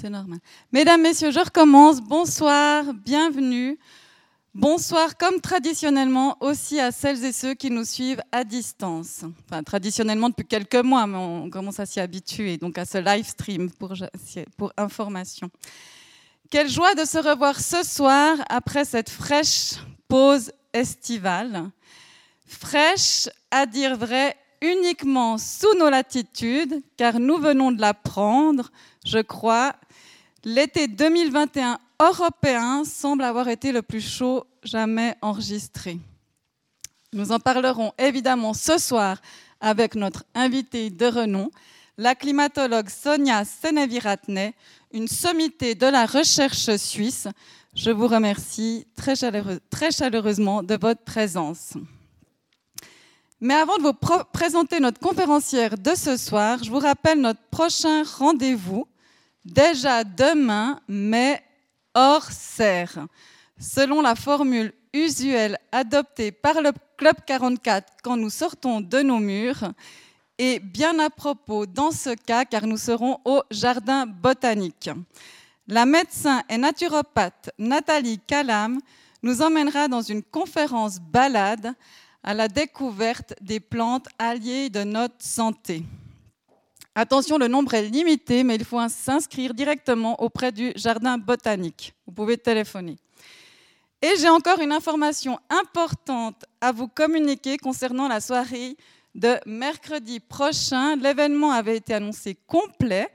C'est normal. Mesdames, Messieurs, je recommence. Bonsoir, bienvenue. Bonsoir, comme traditionnellement, aussi à celles et ceux qui nous suivent à distance. Enfin, traditionnellement depuis quelques mois, mais on commence à s'y habituer, donc à ce live stream pour information. Quelle joie de se revoir ce soir après cette fraîche pause estivale. Fraîche, à dire vrai, uniquement sous nos latitudes, car nous venons de la prendre, je crois. L'été 2021 européen semble avoir été le plus chaud jamais enregistré. Nous en parlerons évidemment ce soir avec notre invitée de renom, la climatologue Sonia Seneviratne, une sommité de la recherche suisse. Je vous remercie très chaleureusement de votre présence. Mais avant de vous présenter notre conférencière de ce soir, je vous rappelle notre prochain rendez-vous. Déjà demain, mais hors serre. Selon la formule usuelle adoptée par le Club 44 quand nous sortons de nos murs, et bien à propos dans ce cas, car nous serons au jardin botanique. La médecin et naturopathe Nathalie Calame nous emmènera dans une conférence balade à la découverte des plantes alliées de notre santé. Attention, le nombre est limité, mais il faut s'inscrire directement auprès du jardin botanique. Vous pouvez téléphoner. Et j'ai encore une information importante à vous communiquer concernant la soirée de mercredi prochain. L'événement avait été annoncé complet,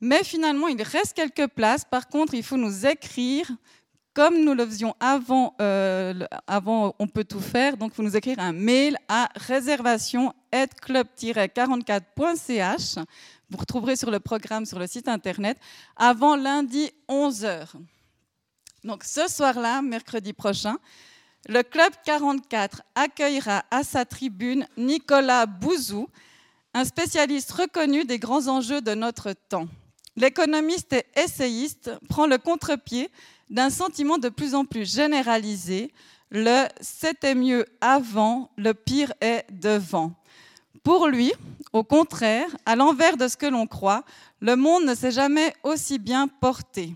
mais finalement, il reste quelques places. Par contre, il faut nous écrire, comme nous le faisions avant On peut tout faire. Donc, il faut nous écrire un mail à réservation@club-44.ch. Vous retrouverez sur le programme sur le site internet avant lundi 11h. Donc ce soir-là, mercredi prochain, le Club 44 accueillera à sa tribune Nicolas Bouzou, un spécialiste reconnu des grands enjeux de notre temps. L'économiste et essayiste prend le contre-pied d'un sentiment de plus en plus généralisé, le « c'était mieux avant, le pire est devant ». Pour lui, au contraire, à l'envers de ce que l'on croit, le monde ne s'est jamais aussi bien porté.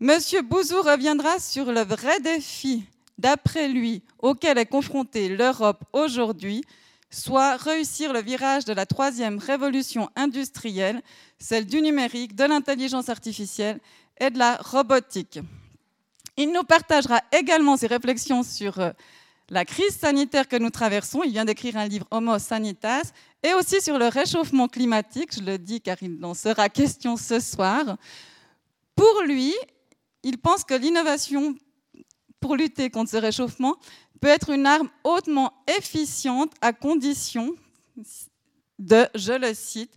Monsieur Bouzou reviendra sur le vrai défi, d'après lui, auquel est confrontée l'Europe aujourd'hui, soit réussir le virage de la troisième révolution industrielle, celle du numérique, de l'intelligence artificielle et de la robotique. Il nous partagera également ses réflexions sur la crise sanitaire que nous traversons. Il vient d'écrire un livre, Homo Sanitas, et aussi sur le réchauffement climatique, je le dis car il en sera question ce soir. Pour lui, il pense que l'innovation pour lutter contre ce réchauffement peut être une arme hautement efficiente à condition de, je le cite,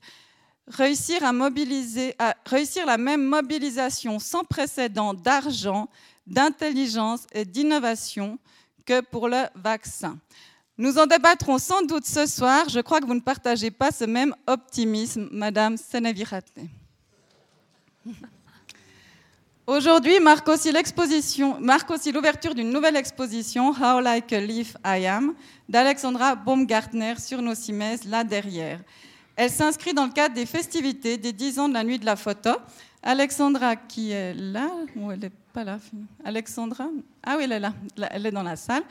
réussir la même mobilisation sans précédent d'argent, d'intelligence et d'innovation que pour le vaccin. Nous en débattrons sans doute ce soir. Je crois que vous ne partagez pas ce même optimisme, Madame Seneviratne. Aujourd'hui marque aussi l'ouverture d'une nouvelle exposition, How Like a Leaf, I Am, d'Alexandra Baumgartner sur nos cimaises, là derrière. Elle s'inscrit dans le cadre des festivités des 10 ans de la nuit de la photo. Alexandra qui est là, ou elle n'est pas là, Alexandra, ah oui elle est là, elle est dans la salle,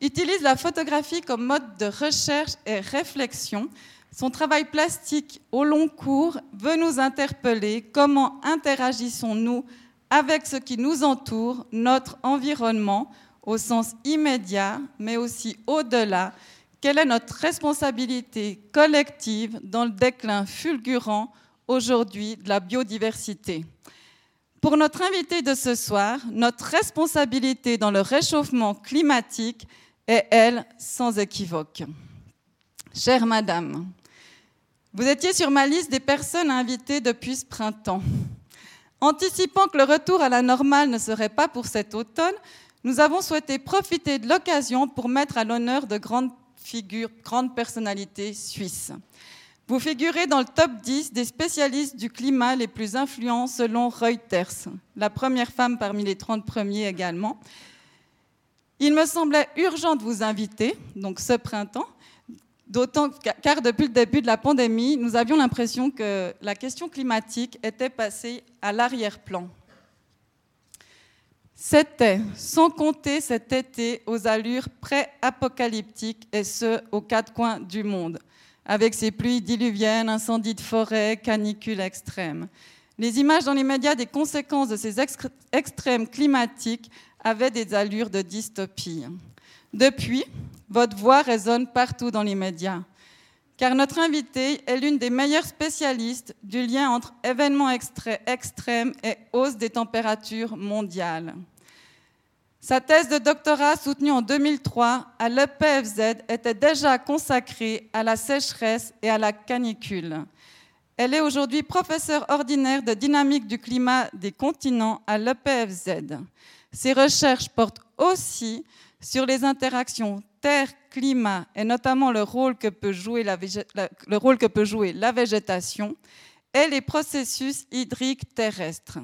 utilise la photographie comme mode de recherche et réflexion. Son travail plastique au long cours veut nous interpeller. Comment interagissons-nous avec ce qui nous entoure, notre environnement, au sens immédiat, mais aussi au-delà? Quelle est notre responsabilité collective dans le déclin fulgurant aujourd'hui de la biodiversité? Pour notre invité de ce soir, notre responsabilité dans le réchauffement climatique est, elle, sans équivoque. Chère madame, vous étiez sur ma liste des personnes invitées depuis ce printemps. Anticipant que le retour à la normale ne serait pas pour cet automne, nous avons souhaité profiter de l'occasion pour mettre à l'honneur de grandes figure, grande personnalité suisse. Vous figurez dans le top 10 des spécialistes du climat les plus influents selon Reuters, la première femme parmi les 30 premiers également. Il me semblait urgent de vous inviter, donc ce printemps, D'autant car depuis le début de la pandémie, nous avions l'impression que la question climatique était passée à l'arrière-plan. C'était, sans compter cet été, aux allures pré-apocalyptiques, et ce, aux quatre coins du monde, avec ses pluies diluviennes, incendies de forêt, canicules extrêmes. Les images dans les médias des conséquences de ces extrêmes climatiques avaient des allures de dystopie. Depuis, votre voix résonne partout dans les médias, car notre invitée est l'une des meilleures spécialistes du lien entre événements extrêmes et hausse des températures mondiales. Sa thèse de doctorat, soutenue en 2003 à l'EPFZ, était déjà consacrée à la sécheresse et à la canicule. Elle est aujourd'hui professeure ordinaire de dynamique du climat des continents à l'EPFZ. Ses recherches portent aussi sur les interactions terre-climat et notamment le rôle que peut jouer la végétation et les processus hydriques terrestres.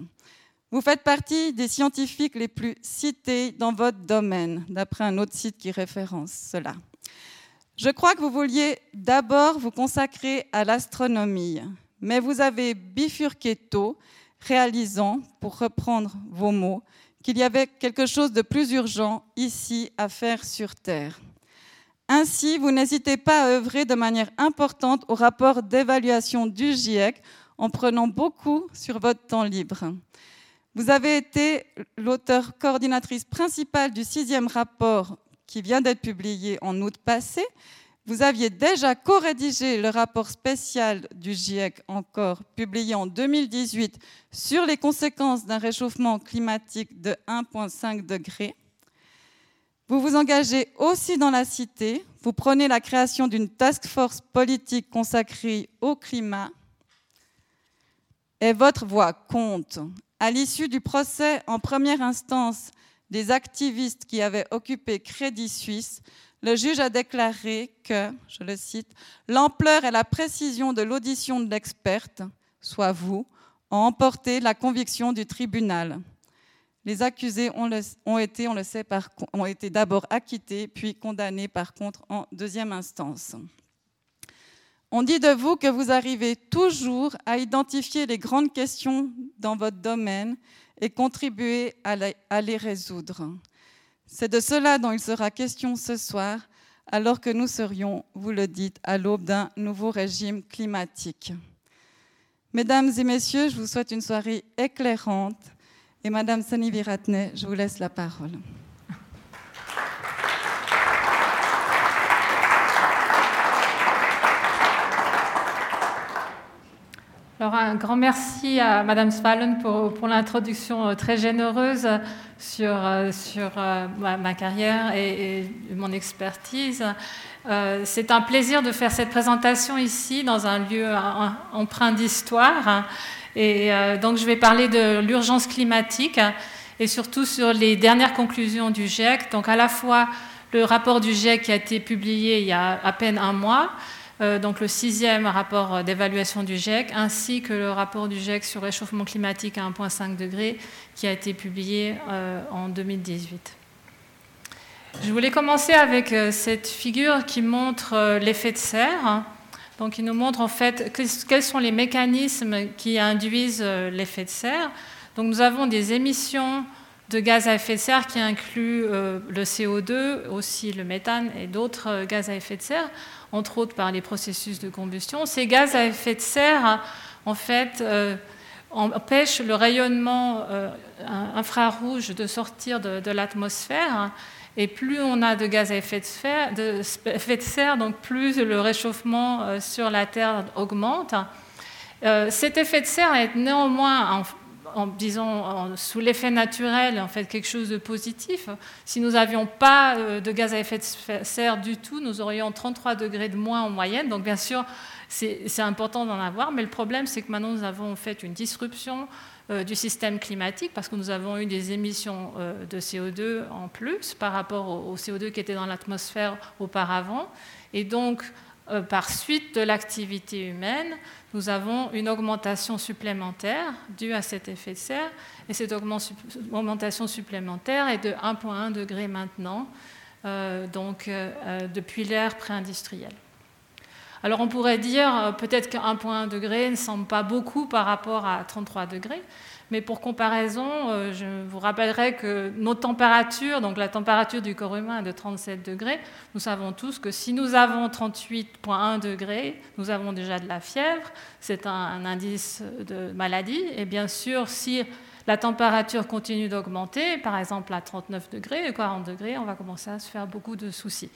Vous faites partie des scientifiques les plus cités dans votre domaine, d'après un autre site qui référence cela. Je crois que vous vouliez d'abord vous consacrer à l'astronomie, mais vous avez bifurqué tôt, réalisant, pour reprendre vos mots, qu'il y avait quelque chose de plus urgent ici à faire sur Terre. Ainsi, vous n'hésitez pas à œuvrer de manière importante au rapport d'évaluation du GIEC en prenant beaucoup sur votre temps libre. Vous avez été l'auteur coordinatrice principale du 6e rapport qui vient d'être publié en août passé. Vous aviez déjà co-rédigé le rapport spécial du GIEC, encore publié en 2018, sur les conséquences d'un réchauffement climatique de 1,5 degré. Vous vous engagez aussi dans la cité. Vous prenez la création d'une task force politique consacrée au climat. Et votre voix compte. À l'issue du procès en première instance des activistes qui avaient occupé Crédit Suisse, le juge a déclaré que, je le cite, « l'ampleur et la précision de l'audition de l'experte, soit vous, ont emporté la conviction du tribunal. Les accusés ont été d'abord acquittés, puis condamnés par contre en deuxième instance. » On dit de vous que vous arrivez toujours à identifier les grandes questions dans votre domaine et contribuer à les résoudre. C'est de cela dont il sera question ce soir, alors que nous serions, vous le dites, à l'aube d'un nouveau régime climatique. Mesdames et messieurs, je vous souhaite une soirée éclairante. Et Madame Seneviratne, je vous laisse la parole. Alors, un grand merci à Madame Svalen pour l'introduction très généreuse sur ma carrière et mon expertise. C'est un plaisir de faire cette présentation ici, dans un lieu empreint d'histoire. Et donc, je vais parler de l'urgence climatique et surtout sur les dernières conclusions du GIEC. Donc, à la fois le rapport du GIEC qui a été publié il y a à peine un mois, donc le 6e rapport d'évaluation du GIEC, ainsi que le rapport du GIEC sur réchauffement climatique à 1,5 degré qui a été publié en 2018. Je voulais commencer avec cette figure qui montre l'effet de serre, donc qui nous montre en fait quels sont les mécanismes qui induisent l'effet de serre. Donc nous avons des émissions de gaz à effet de serre qui incluent le CO2, aussi le méthane et d'autres gaz à effet de serre, entre autres par les processus de combustion. Ces gaz à effet de serre, en fait, empêchent le rayonnement infrarouge de sortir de l'atmosphère. Et plus on a de gaz à effet de serre, donc plus le réchauffement sur la Terre augmente. Cet effet de serre est néanmoins, disons, sous l'effet naturel, en fait, quelque chose de positif. Si nous n'avions pas de gaz à effet de serre du tout, nous aurions 33 degrés de moins en moyenne. Donc, bien sûr, c'est important d'en avoir. Mais le problème, c'est que maintenant, nous avons en fait une disruption du système climatique parce que nous avons eu des émissions de CO2 en plus par rapport au CO2 qui était dans l'atmosphère auparavant. Et donc, par suite de l'activité humaine, nous avons une augmentation supplémentaire due à cet effet de serre. Et cette augmentation supplémentaire est de 1,1 degré maintenant, donc depuis l'ère pré-industrielle. Alors on pourrait dire peut-être qu'1,1 degré ne semble pas beaucoup par rapport à 33 degrés, mais pour comparaison, je vous rappellerai que nos températures, donc la température du corps humain est de 37 degrés, nous savons tous que si nous avons 38,1 degrés, nous avons déjà de la fièvre, c'est un indice de maladie, et bien sûr, si la température continue d'augmenter, par exemple à 39 degrés, 40 degrés, on va commencer à se faire beaucoup de soucis.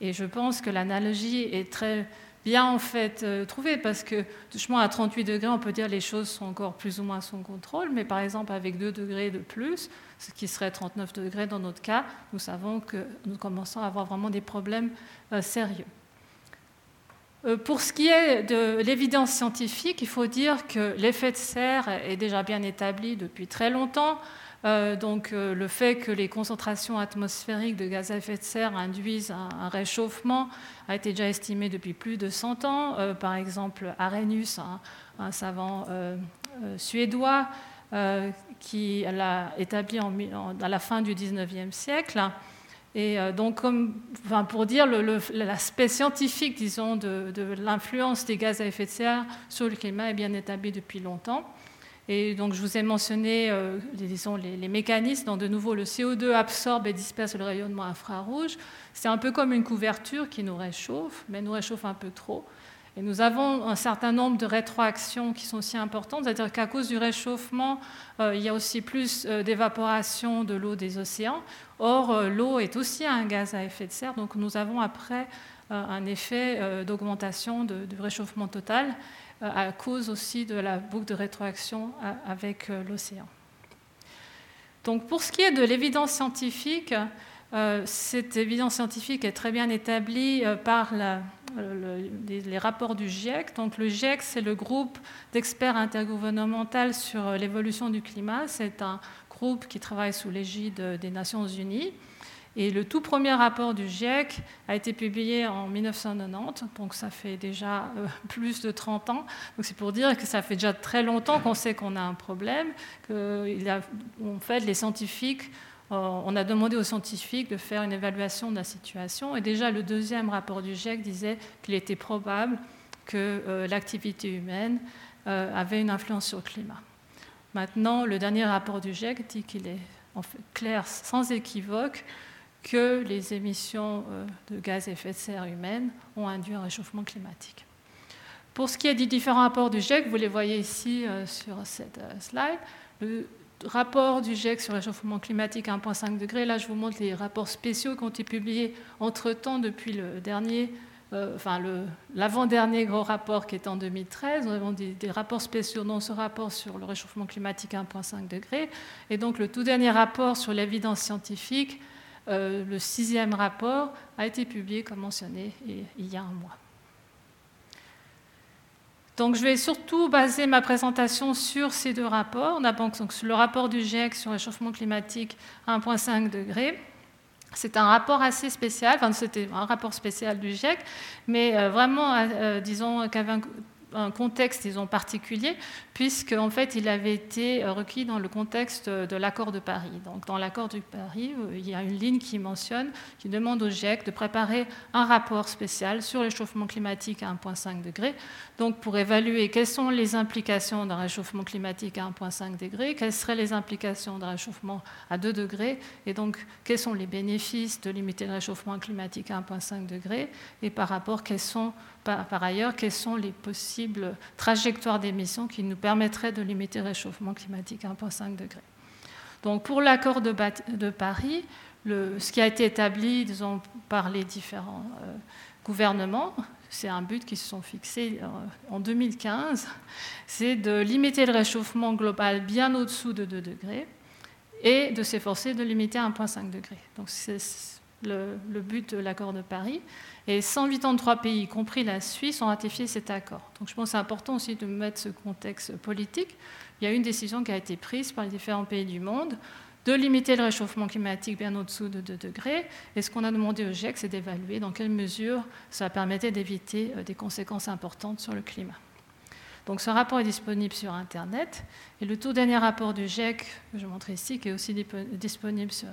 Et je pense que l'analogie est très bien en fait trouvée, parce que justement à 38 degrés, on peut dire les choses sont encore plus ou moins sous contrôle, mais par exemple avec 2 degrés de plus, ce qui serait 39 degrés dans notre cas, nous savons que nous commençons à avoir vraiment des problèmes sérieux. Pour ce qui est de l'évidence scientifique, il faut dire que l'effet de serre est déjà bien établi depuis très longtemps. Donc le fait que les concentrations atmosphériques de gaz à effet de serre induisent un réchauffement a été déjà estimé depuis plus de 100 ans. Par exemple, Arrhenius, un savant suédois, qui l'a établi à la fin du 19e siècle. Et donc, pour dire l'aspect scientifique, disons, de l'influence des gaz à effet de serre sur le climat est bien établi depuis longtemps. Et donc, je vous ai mentionné, disons, les mécanismes. Donc, de nouveau, le CO2 absorbe et disperse le rayonnement infrarouge. C'est un peu comme une couverture qui nous réchauffe, mais nous réchauffe un peu trop. Et nous avons un certain nombre de rétroactions qui sont aussi importantes, c'est-à-dire qu'à cause du réchauffement, il y a aussi plus d'évaporation de l'eau des océans. Or, l'eau est aussi un gaz à effet de serre, donc nous avons après un effet d'augmentation du réchauffement total à cause aussi de la boucle de rétroaction avec l'océan. Donc, pour ce qui est de l'évidence scientifique, cette évidence scientifique est très bien établie par les rapports du GIEC. Donc, le GIEC, c'est le groupe d'experts intergouvernemental sur l'évolution du climat. C'est un groupe qui travaille sous l'égide des Nations Unies. Et le tout premier rapport du GIEC a été publié en 1990, donc ça fait déjà plus de 30 ans. Donc c'est pour dire que ça fait déjà très longtemps qu'on sait qu'on a un problème, les scientifiques... On a demandé aux scientifiques de faire une évaluation de la situation. Et déjà, le deuxième rapport du GIEC disait qu'il était probable que l'activité humaine avait une influence sur le climat. Maintenant, le dernier rapport du GIEC dit qu'il est en fait clair, sans équivoque, que les émissions de gaz à effet de serre humaines ont induit un réchauffement climatique. Pour ce qui est des différents rapports du GIEC, vous les voyez ici sur cette slide. Le rapport du GIEC sur le réchauffement climatique à 1,5 degré. Là, je vous montre les rapports spéciaux qui ont été publiés entre-temps depuis l'avant-dernier gros rapport qui est en 2013. Nous avons des rapports spéciaux dans ce rapport sur le réchauffement climatique à 1,5 degré. Et donc, le tout dernier rapport sur l'évidence scientifique, le 6e rapport, a été publié, comme mentionné, il y a un mois. Donc, je vais surtout baser ma présentation sur ces deux rapports. On a donc le rapport du GIEC sur le réchauffement climatique à 1,5 degré. C'est un rapport assez spécial, c'était un rapport spécial du GIEC, mais vraiment, disons, qui avait un contexte particulier, puisqu'en fait, il avait été requis dans le contexte de l'accord de Paris. Donc, dans l'accord de Paris, il y a une ligne qui demande au GIEC de préparer un rapport spécial sur le réchauffement climatique à 1,5 degré, donc pour évaluer quelles sont les implications d'un réchauffement climatique à 1,5 degré, quelles seraient les implications d'un réchauffement à 2 degrés, et donc quels sont les bénéfices de limiter le réchauffement climatique à 1,5 degré, et par ailleurs, quelles sont les possibles trajectoires d'émissions qui nous permettrait de limiter le réchauffement climatique à 1,5 degré. Donc, pour l'accord de Paris, ce qui a été établi, disons, par les différents gouvernements, c'est un but qu'ils se sont fixés en 2015, c'est de limiter le réchauffement global bien au-dessous de 2 degrés et de s'efforcer de limiter à 1,5 degré. Donc, c'est le but de l'accord de Paris. Et 183 pays, y compris la Suisse, ont ratifié cet accord. Donc je pense que c'est important aussi de mettre ce contexte politique. Il y a une décision qui a été prise par les différents pays du monde de limiter le réchauffement climatique bien au-dessous de 2 degrés. Et ce qu'on a demandé au GIEC, c'est d'évaluer dans quelle mesure ça permettait d'éviter des conséquences importantes sur le climat. Donc ce rapport est disponible sur Internet. Et le tout dernier rapport du GIEC, que je montre ici, qui est aussi disponible sur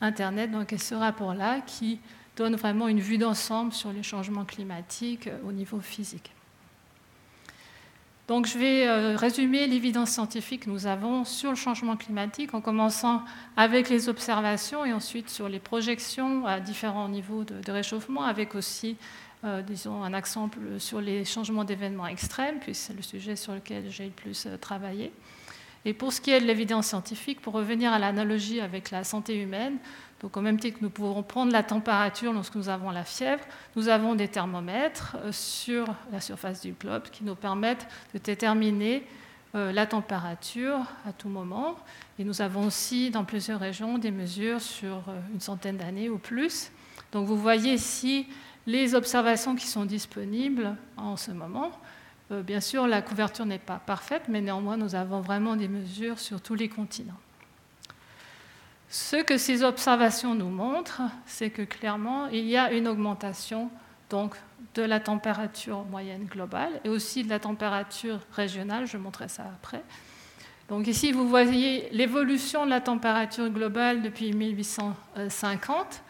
Internet, donc est ce rapport-là qui donne vraiment une vue d'ensemble sur les changements climatiques au niveau physique. Donc je vais résumer l'évidence scientifique que nous avons sur le changement climatique en commençant avec les observations et ensuite sur les projections à différents niveaux de réchauffement avec aussi, disons, un accent sur les changements d'événements extrêmes puisque c'est le sujet sur lequel j'ai le plus travaillé. Et pour ce qui est de l'évidence scientifique, pour revenir à l'analogie avec la santé humaine, donc au même titre que nous pouvons prendre la température lorsque nous avons la fièvre, nous avons des thermomètres sur la surface du globe qui nous permettent de déterminer la température à tout moment. Et nous avons aussi dans plusieurs régions des mesures sur une centaine d'années ou plus. Donc vous voyez ici les observations qui sont disponibles en ce moment. Bien sûr, la couverture n'est pas parfaite, mais néanmoins, nous avons vraiment des mesures sur tous les continents. Ce que ces observations nous montrent, c'est que clairement, il y a une augmentation donc, de la température moyenne globale et aussi de la température régionale, je montrerai ça après. Donc ici, vous voyez l'évolution de la température globale depuis 1850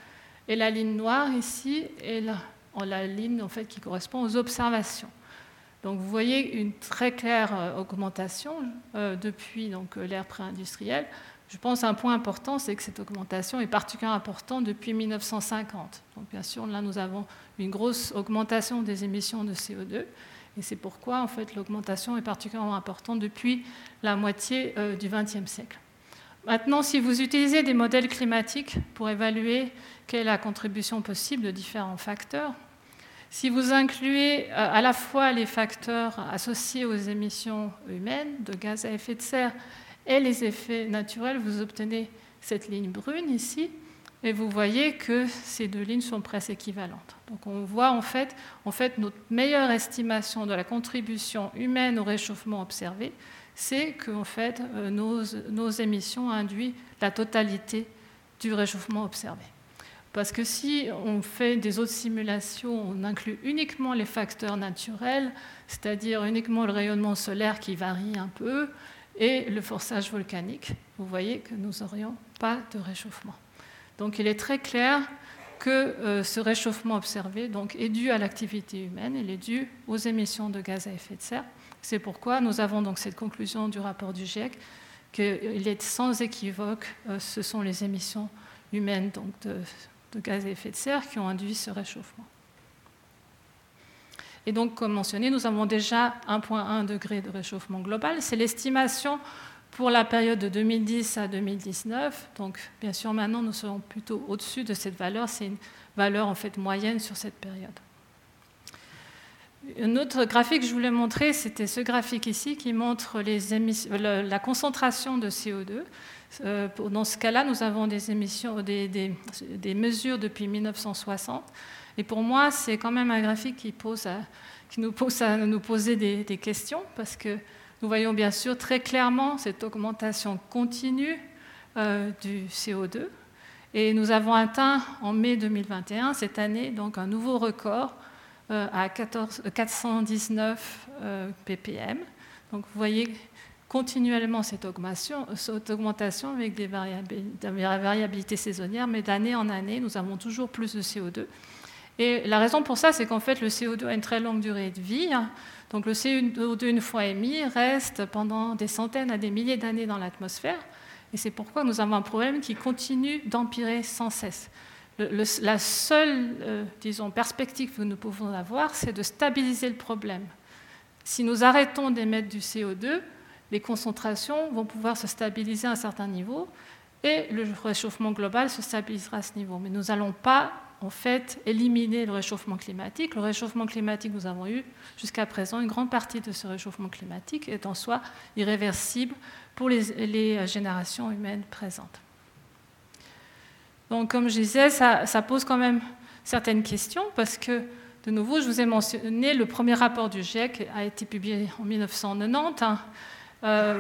et la ligne noire ici est la ligne en fait, qui correspond aux observations. Donc vous voyez une très claire augmentation depuis donc, l'ère pré-industrielle. Je pense qu'un point important, c'est que cette augmentation est particulièrement importante depuis 1950. Donc bien sûr, là, nous avons une grosse augmentation des émissions de CO2. Et c'est pourquoi, en fait, l'augmentation est particulièrement importante depuis la moitié du XXe siècle. Maintenant, si vous utilisez des modèles climatiques pour évaluer quelle est la contribution possible de différents facteurs, si vous incluez à la fois les facteurs associés aux émissions humaines de gaz à effet de serre et les effets naturels, vous obtenez cette ligne brune ici, et vous voyez que ces deux lignes sont presque équivalentes. Donc on voit en fait notre meilleure estimation de la contribution humaine au réchauffement observé, c'est que en fait, nos émissions induisent la totalité du réchauffement observé. Parce que si on fait des autres simulations, on inclut uniquement les facteurs naturels, c'est-à-dire uniquement le rayonnement solaire qui varie un peu, et le forçage volcanique, vous voyez que nous n'aurions pas de réchauffement. Donc il est très clair que ce réchauffement observé donc, est dû à l'activité humaine, il est dû aux émissions de gaz à effet de serre. C'est pourquoi nous avons donc cette conclusion du rapport du GIEC, qu'il est sans équivoque, ce sont les émissions humaines donc, de gaz à effet de serre qui ont induit ce réchauffement. Et donc, comme mentionné, nous avons déjà 1,1 degré de réchauffement global. C'est l'estimation pour la période de 2010 à 2019. Donc, bien sûr, maintenant, nous serons plutôt au-dessus de cette valeur. C'est une valeur, en fait, moyenne sur cette période. Un autre graphique que je voulais montrer, c'était ce graphique ici qui montre la concentration de CO2. Dans ce cas-là, nous avons des mesures depuis 1960. Et pour moi, c'est quand même un graphique qui nous pose à nous poser des questions, parce que nous voyons bien sûr très clairement cette augmentation continue du CO2. Et nous avons atteint en mai 2021, cette année, donc un nouveau record à 419 ppm. Donc vous voyez continuellement cette augmentation avec des variabilités saisonnières, mais d'année en année, nous avons toujours plus de CO2. Et la raison pour ça, c'est qu'en fait, le CO2 a une très longue durée de vie. Donc le CO2, une fois émis, reste pendant des centaines à des milliers d'années dans l'atmosphère. Et c'est pourquoi nous avons un problème qui continue d'empirer sans cesse. La seule, disons, perspective que nous pouvons avoir, c'est de stabiliser le problème. Si nous arrêtons d'émettre du CO2, les concentrations vont pouvoir se stabiliser à un certain niveau et le réchauffement global se stabilisera à ce niveau. Mais nous n'allons pas en fait, éliminer le réchauffement climatique. Le réchauffement climatique, nous avons eu jusqu'à présent une grande partie de ce réchauffement climatique est en soi irréversible pour les générations humaines présentes. Donc, comme je disais, ça pose quand même certaines questions parce que, de nouveau, je vous ai mentionné, le premier rapport du GIEC a été publié en 1990.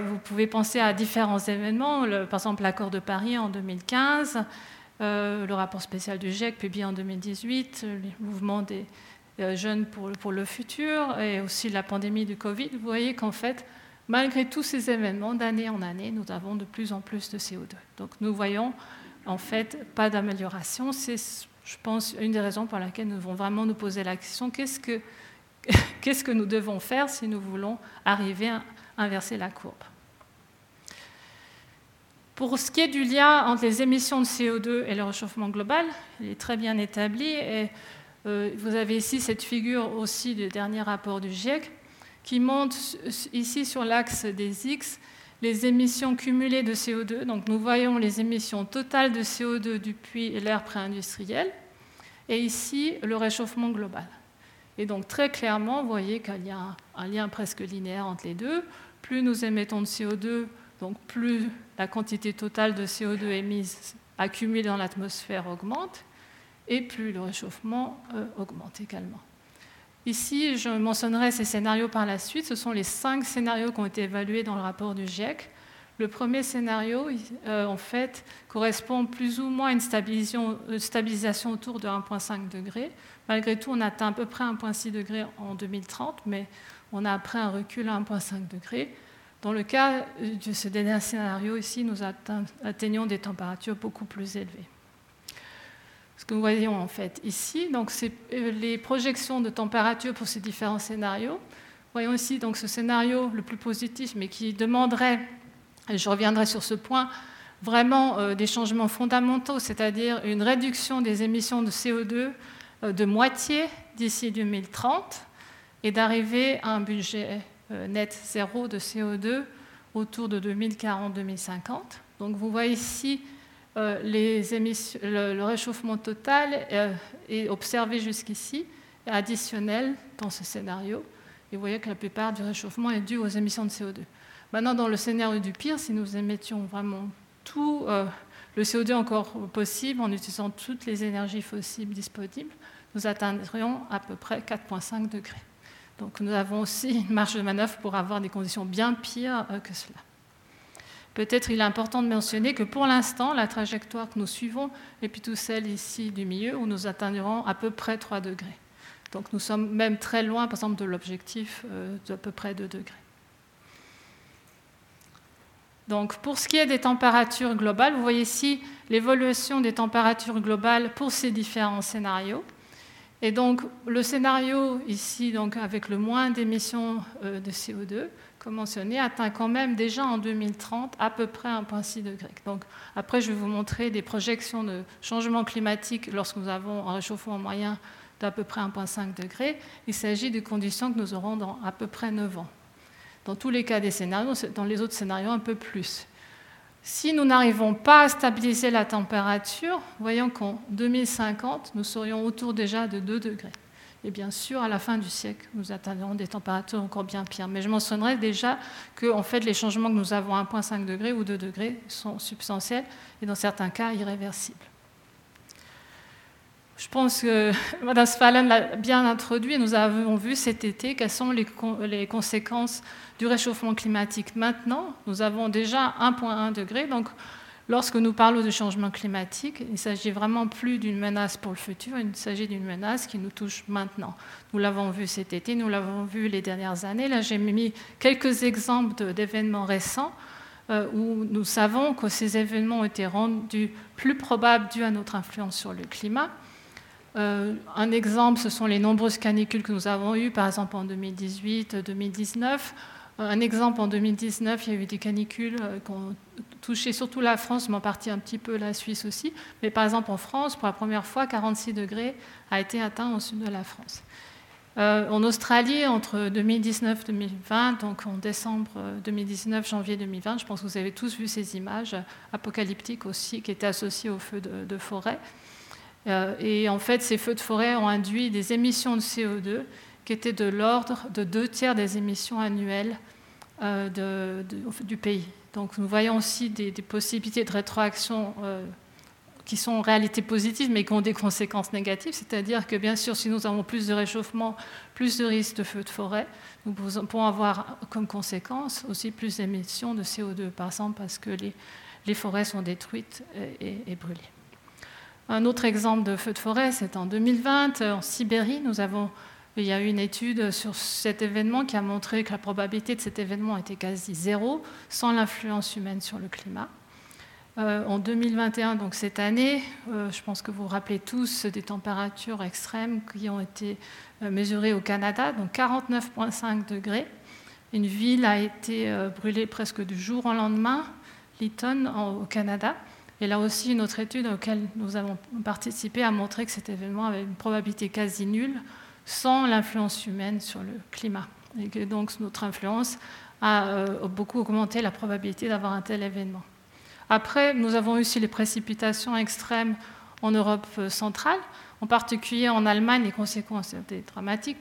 Vous pouvez penser à différents événements, par exemple l'accord de Paris en 2015, le rapport spécial du GIEC publié en 2018, le mouvement des jeunes pour le futur et aussi la pandémie du Covid. Vous voyez qu'en fait, malgré tous ces événements, d'année en année, nous avons de plus en plus de CO2. Donc nous voyons en fait pas d'amélioration. C'est je pense, une des raisons pour laquelle nous devons vraiment nous poser la question, qu'est-ce que nous devons faire si nous voulons arriver à inverser la courbe. Pour ce qui est du lien entre les émissions de CO2 et le réchauffement global, il est très bien établi, et vous avez ici cette figure aussi du dernier rapport du GIEC, qui montre ici sur l'axe des X les émissions cumulées de CO2. Donc nous voyons les émissions totales de CO2 du puits et l'ère pré-industrielle, et ici le réchauffement global. Et donc très clairement, vous voyez qu'il y a un lien presque linéaire entre les deux. Plus nous émettons de CO2, donc plus la quantité totale de CO2 émise accumulée dans l'atmosphère augmente, et plus le réchauffement augmente également. Ici, je mentionnerai ces scénarios par la suite. Ce sont les 5 scénarios qui ont été évalués dans le rapport du GIEC. Le premier scénario, en fait, correspond plus ou moins à une stabilisation autour de 1,5 degré. Malgré tout, on atteint à peu près 1,6 degré en 2030, mais on a après un recul à 1,5 degré. Dans le cas de ce dernier scénario ici, nous atteignons des températures beaucoup plus élevées. Ce que nous voyons en fait ici, donc c'est les projections de température pour ces différents scénarios. Voyons ici donc ce scénario le plus positif, mais qui demanderait, et je reviendrai sur ce point, vraiment des changements fondamentaux, c'est-à-dire une réduction des émissions de CO2 de moitié d'ici 2030 et d'arriver à un budget net zéro de CO2 autour de 2040-2050. Donc vous voyez ici le réchauffement total est observé jusqu'ici, additionnel dans ce scénario. Et vous voyez que la plupart du réchauffement est dû aux émissions de CO2. Maintenant, dans le scénario du pire, si nous émettions vraiment tout le CO2 encore possible en utilisant toutes les énergies fossiles disponibles, nous atteindrions à peu près 4,5 degrés. Donc nous avons aussi une marge de manœuvre pour avoir des conditions bien pires que cela. Peut-être il est important de mentionner que pour l'instant, la trajectoire que nous suivons est plutôt celle ici du milieu où nous atteindrons à peu près 3 degrés. Donc nous sommes même très loin, par exemple, de l'objectif d'à peu près 2 degrés. Donc pour ce qui est des températures globales, vous voyez ici l'évolution des températures globales pour ces différents scénarios. Et donc le scénario ici, donc, avec le moins d'émissions de CO2, comme mentionné, atteint quand même déjà en 2030 à peu près 1,6 degré. Donc après, je vais vous montrer des projections de changement climatique lorsque nous avons un réchauffement moyen d'à peu près 1,5 degré. Il s'agit des conditions que nous aurons dans à peu près 9 ans. Dans tous les cas des scénarios, dans les autres scénarios, un peu plus. Si nous n'arrivons pas à stabiliser la température, voyons qu'en 2050, nous serions autour déjà de 2 degrés. Et bien sûr, à la fin du siècle, nous atteindrons des températures encore bien pires. Mais je mentionnerai déjà que en fait, les changements que nous avons à 1,5 degré ou 2 degrés sont substantiels et dans certains cas irréversibles. Je pense que Mme Svalen l'a bien introduit. Nous avons vu cet été quelles sont les conséquences du réchauffement climatique maintenant. Nous avons déjà 1,1 degré. Donc, lorsque nous parlons de changement climatique, il ne s'agit vraiment plus d'une menace pour le futur, il s'agit d'une menace qui nous touche maintenant. Nous l'avons vu cet été, nous l'avons vu les dernières années. Là, j'ai mis quelques exemples d'événements récents où nous savons que ces événements ont été rendus plus probables dû à notre influence sur le climat. Un exemple, ce sont les nombreuses canicules que nous avons eues, par exemple en 2018, 2019. Un exemple, en 2019, il y a eu des canicules qui ont touché surtout la France, mais en partie un petit peu la Suisse aussi. Mais par exemple en France, pour la première fois, 46 degrés a été atteint au sud de la France. En Australie, entre 2019 et 2020, donc en décembre 2019, janvier 2020, je pense que vous avez tous vu ces images apocalyptiques aussi qui étaient associées aux feux de forêt. Et en fait, ces feux de forêt ont induit des émissions de CO2 qui étaient de l'ordre de 2/3 des émissions annuelles du pays. Donc nous voyons aussi des possibilités de rétroaction qui sont en réalité positives, mais qui ont des conséquences négatives. C'est-à-dire que, bien sûr, si nous avons plus de réchauffement, plus de risques de feux de forêt, nous pouvons avoir comme conséquence aussi plus d'émissions de CO2, par exemple, parce que les forêts sont détruites et brûlées. Un autre exemple de feu de forêt, c'est en 2020, en Sibérie. Il y a eu une étude sur cet événement qui a montré que la probabilité de cet événement était quasi zéro, sans l'influence humaine sur le climat. En 2021, donc cette année, je pense que vous vous rappelez tous des températures extrêmes qui ont été mesurées au Canada, donc 49,5 degrés. Une ville a été brûlée presque du jour au lendemain, Lytton, au Canada. Et là aussi, une autre étude à laquelle nous avons participé a montré que cet événement avait une probabilité quasi nulle sans l'influence humaine sur le climat. Et que donc notre influence a beaucoup augmenté la probabilité d'avoir un tel événement. Après, nous avons eu aussi les précipitations extrêmes en Europe centrale, en particulier en Allemagne. Les conséquences étaient dramatiques.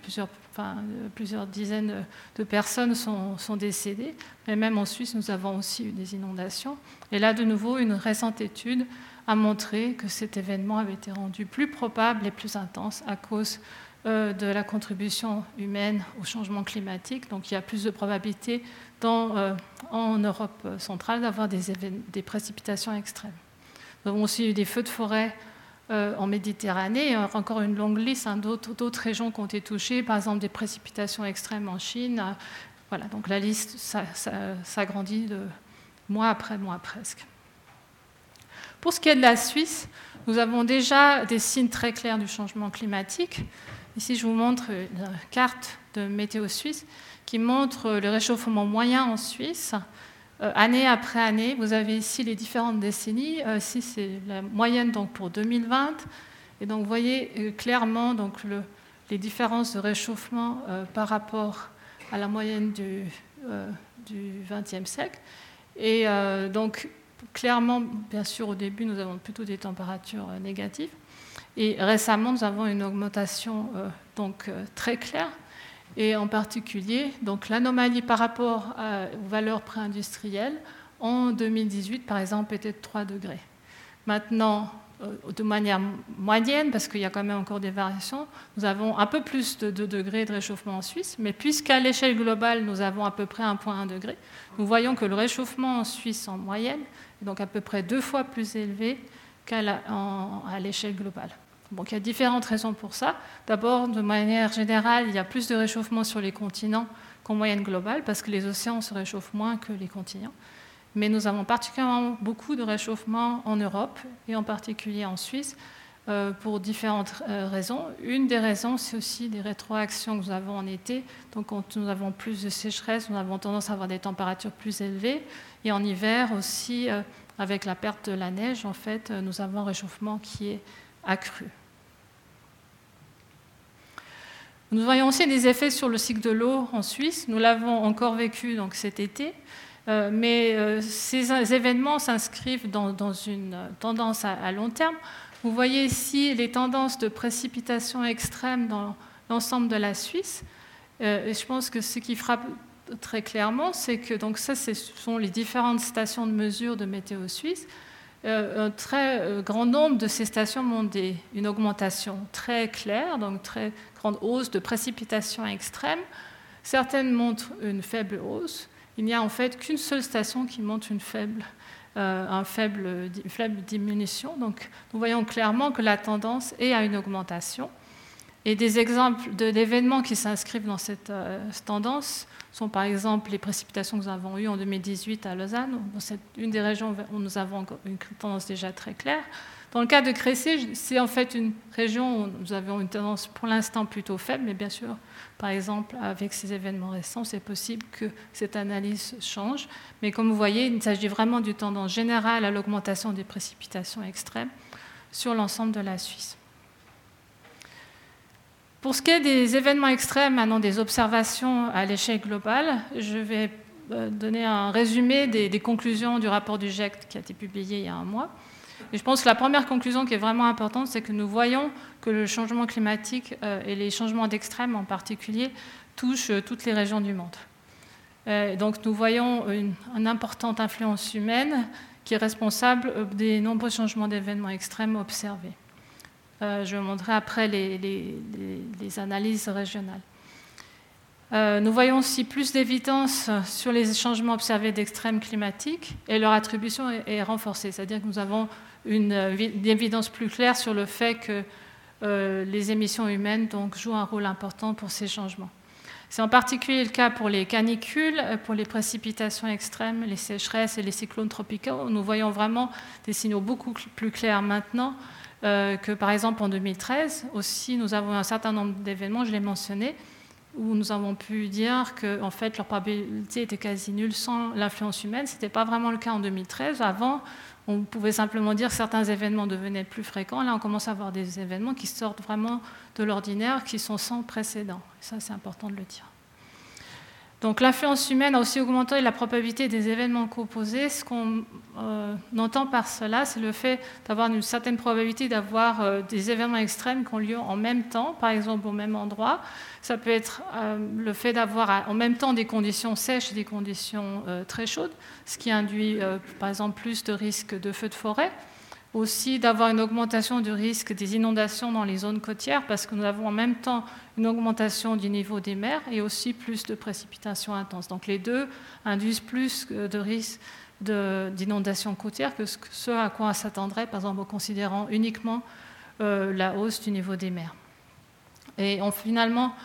Plusieurs dizaines de personnes sont décédées. Mais même en Suisse, nous avons aussi eu des inondations. Et là, de nouveau, une récente étude a montré que cet événement avait été rendu plus probable et plus intense à cause de la contribution humaine au changement climatique. Donc, il y a plus de probabilité en Europe centrale d'avoir des précipitations extrêmes. Nous avons aussi eu des feux de forêt en Méditerranée, encore une longue liste d'autres régions qui ont été touchées, par exemple des précipitations extrêmes en Chine. Voilà, donc la liste s'agrandit de mois après mois presque. Pour ce qui est de la Suisse, nous avons déjà des signes très clairs du changement climatique. Ici, je vous montre une carte de Météo Suisse qui montre le réchauffement moyen en Suisse. Année après année, vous avez ici les différentes décennies. Ici, c'est la moyenne donc, pour 2020. Et donc, vous voyez clairement donc, les différences de réchauffement par rapport à la moyenne du XXe siècle. Et donc, clairement, bien sûr, au début, nous avons plutôt des températures négatives. Et récemment, nous avons une augmentation très claire, et en particulier donc, l'anomalie par rapport aux valeurs pré-industrielles en 2018, par exemple, était de 3 degrés. Maintenant, de manière moyenne, parce qu'il y a quand même encore des variations, nous avons un peu plus de 2 degrés de réchauffement en Suisse, mais puisqu'à l'échelle globale, nous avons à peu près 1,1 degré, nous voyons que le réchauffement en Suisse en moyenne est donc à peu près 2 fois plus élevé qu'à l'échelle globale. Donc, il y a différentes raisons pour ça. D'abord, de manière générale, il y a plus de réchauffement sur les continents qu'en moyenne globale, parce que les océans se réchauffent moins que les continents. Mais nous avons particulièrement beaucoup de réchauffement en Europe, et en particulier en Suisse, pour différentes raisons. Une des raisons, c'est aussi des rétroactions que nous avons en été. Donc, quand nous avons plus de sécheresse, nous avons tendance à avoir des températures plus élevées. Et en hiver aussi, avec la perte de la neige, en fait, nous avons un réchauffement qui est accru. Nous voyons aussi des effets sur le cycle de l'eau en Suisse. Nous l'avons encore vécu donc, cet été, mais ces événements s'inscrivent dans une tendance à long terme. Vous voyez ici les tendances de précipitations extrêmes dans l'ensemble de la Suisse. Et je pense que ce qui frappe très clairement, c'est que donc, ça, ce sont les différentes stations de mesure de Météo Suisse. Un très grand nombre de ces stations montrent une augmentation très claire, donc très grande hausse de précipitations extrêmes. Certaines montrent une faible hausse. Il n'y a en fait qu'une seule station qui montre une faible diminution. Donc nous voyons clairement que la tendance est à une augmentation. Et des exemples d'événements qui s'inscrivent dans cette tendance sont par exemple les précipitations que nous avons eues en 2018 à Lausanne. C'est une des régions où nous avons une tendance déjà très claire. Dans le cas de Créssier, c'est en fait une région où nous avons une tendance pour l'instant plutôt faible, mais bien sûr, par exemple, avec ces événements récents, c'est possible que cette analyse change. Mais comme vous voyez, il s'agit vraiment d'une tendance générale à l'augmentation des précipitations extrêmes sur l'ensemble de la Suisse. Pour ce qui est des événements extrêmes, maintenant des observations à l'échelle globale, je vais donner un résumé des conclusions du rapport du GIEC qui a été publié il y a un mois. Et je pense que la première conclusion qui est vraiment importante, c'est que nous voyons que le changement climatique et les changements d'extrême en particulier touchent toutes les régions du monde. Et donc nous voyons une importante influence humaine qui est responsable des nombreux changements d'événements extrêmes observés. Je vais vous montrer après les analyses régionales. Nous voyons aussi plus d'évidence sur les changements observés d'extrêmes climatiques et leur attribution est renforcée. C'est-à-dire que nous avons une évidence plus claire sur le fait que les émissions humaines donc, jouent un rôle important pour ces changements. C'est en particulier le cas pour les canicules, pour les précipitations extrêmes, les sécheresses et les cyclones tropicaux. Nous voyons vraiment des signaux beaucoup plus clairs maintenant que, par exemple, en 2013. Aussi, nous avons un certain nombre d'événements, je l'ai mentionné, où nous avons pu dire que, en fait, leur probabilité était quasi nulle sans l'influence humaine. Ce n'était pas vraiment le cas en 2013. Avant, on pouvait simplement dire que certains événements devenaient plus fréquents. Là, on commence à avoir des événements qui sortent vraiment de l'ordinaire, qui sont sans précédent. Et ça, c'est important de le dire. Donc, l'influence humaine a aussi augmenté la probabilité des événements composés. Ce qu'on entend par cela, c'est le fait d'avoir une certaine probabilité d'avoir des événements extrêmes qui ont lieu en même temps, par exemple au même endroit. Ça peut être le fait d'avoir en même temps des conditions sèches et des conditions très chaudes, ce qui induit, par exemple, plus de risques de feux de forêt. Aussi d'avoir une augmentation du risque des inondations dans les zones côtières parce que nous avons en même temps une augmentation du niveau des mers et aussi plus de précipitations intenses. Donc les deux induisent plus de risques d'inondations côtières que ce à quoi on s'attendrait, par exemple en considérant uniquement la hausse du niveau des mers. Et finalement,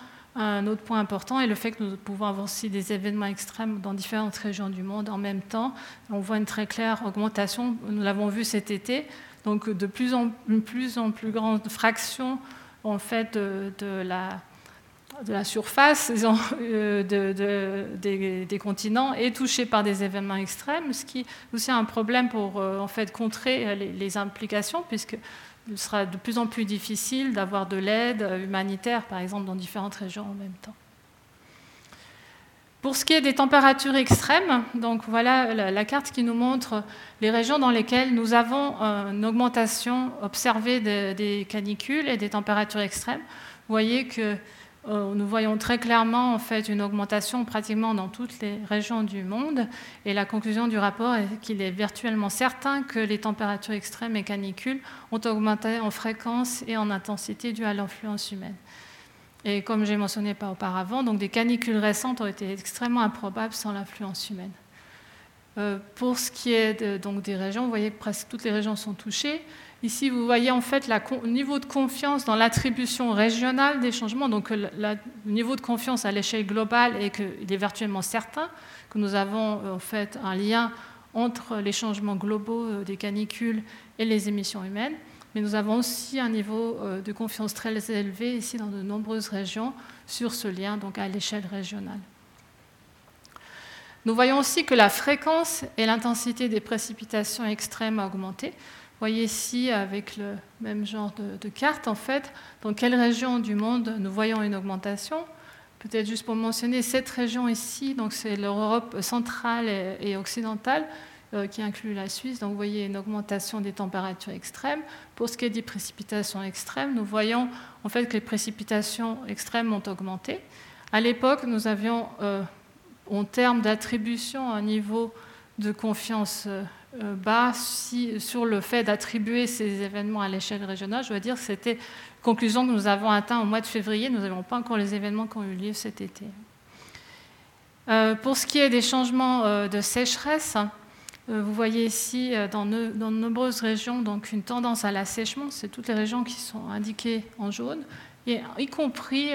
un autre point important est le fait que nous pouvons avoir aussi des événements extrêmes dans différentes régions du monde en même temps. On voit une très claire augmentation, nous l'avons vu cet été, donc de plus en plus grande fraction en fait, de la surface des continents est touchée par des événements extrêmes, ce qui est aussi un problème pour en fait, contrer les implications, puisque il sera de plus en plus difficile d'avoir de l'aide humanitaire, par exemple, dans différentes régions en même temps. Pour ce qui est des températures extrêmes, donc voilà la carte qui nous montre les régions dans lesquelles nous avons une augmentation observée des canicules et des températures extrêmes. Vous voyez que nous voyons très clairement en fait, une augmentation pratiquement dans toutes les régions du monde. Et la conclusion du rapport est qu'il est virtuellement certain que les températures extrêmes et canicules ont augmenté en fréquence et en intensité due à l'influence humaine. Et comme j'ai mentionné pas auparavant, donc des canicules récentes ont été extrêmement improbables sans l'influence humaine. Pour ce qui est donc des régions, vous voyez que presque toutes les régions sont touchées. Ici, vous voyez en fait le niveau de confiance dans l'attribution régionale des changements. Donc, le niveau de confiance à l'échelle globale est qu'il est virtuellement certain que nous avons en fait un lien entre les changements globaux des canicules et les émissions humaines. Mais nous avons aussi un niveau de confiance très élevé ici dans de nombreuses régions sur ce lien donc à l'échelle régionale. Nous voyons aussi que la fréquence et l'intensité des précipitations extrêmes a augmenté. Vous voyez ici, avec le même genre de carte, en fait, dans quelle région du monde nous voyons une augmentation. Peut-être juste pour mentionner cette région ici, donc c'est l'Europe centrale et occidentale, qui inclut la Suisse. Donc vous voyez une augmentation des températures extrêmes. Pour ce qui est des précipitations extrêmes, nous voyons en fait que les précipitations extrêmes ont augmenté. À l'époque, nous avions, en termes d'attribution, un niveau de confiance bas sur le fait d'attribuer ces événements à l'échelle régionale. Je dois dire que c'était une conclusion que nous avons atteinte au mois de février. Nous n'avons pas encore les événements qui ont eu lieu cet été. Pour ce qui est des changements de sécheresse, vous voyez ici dans de nombreuses régions donc une tendance à l'assèchement. C'est toutes les régions qui sont indiquées en jaune, et y compris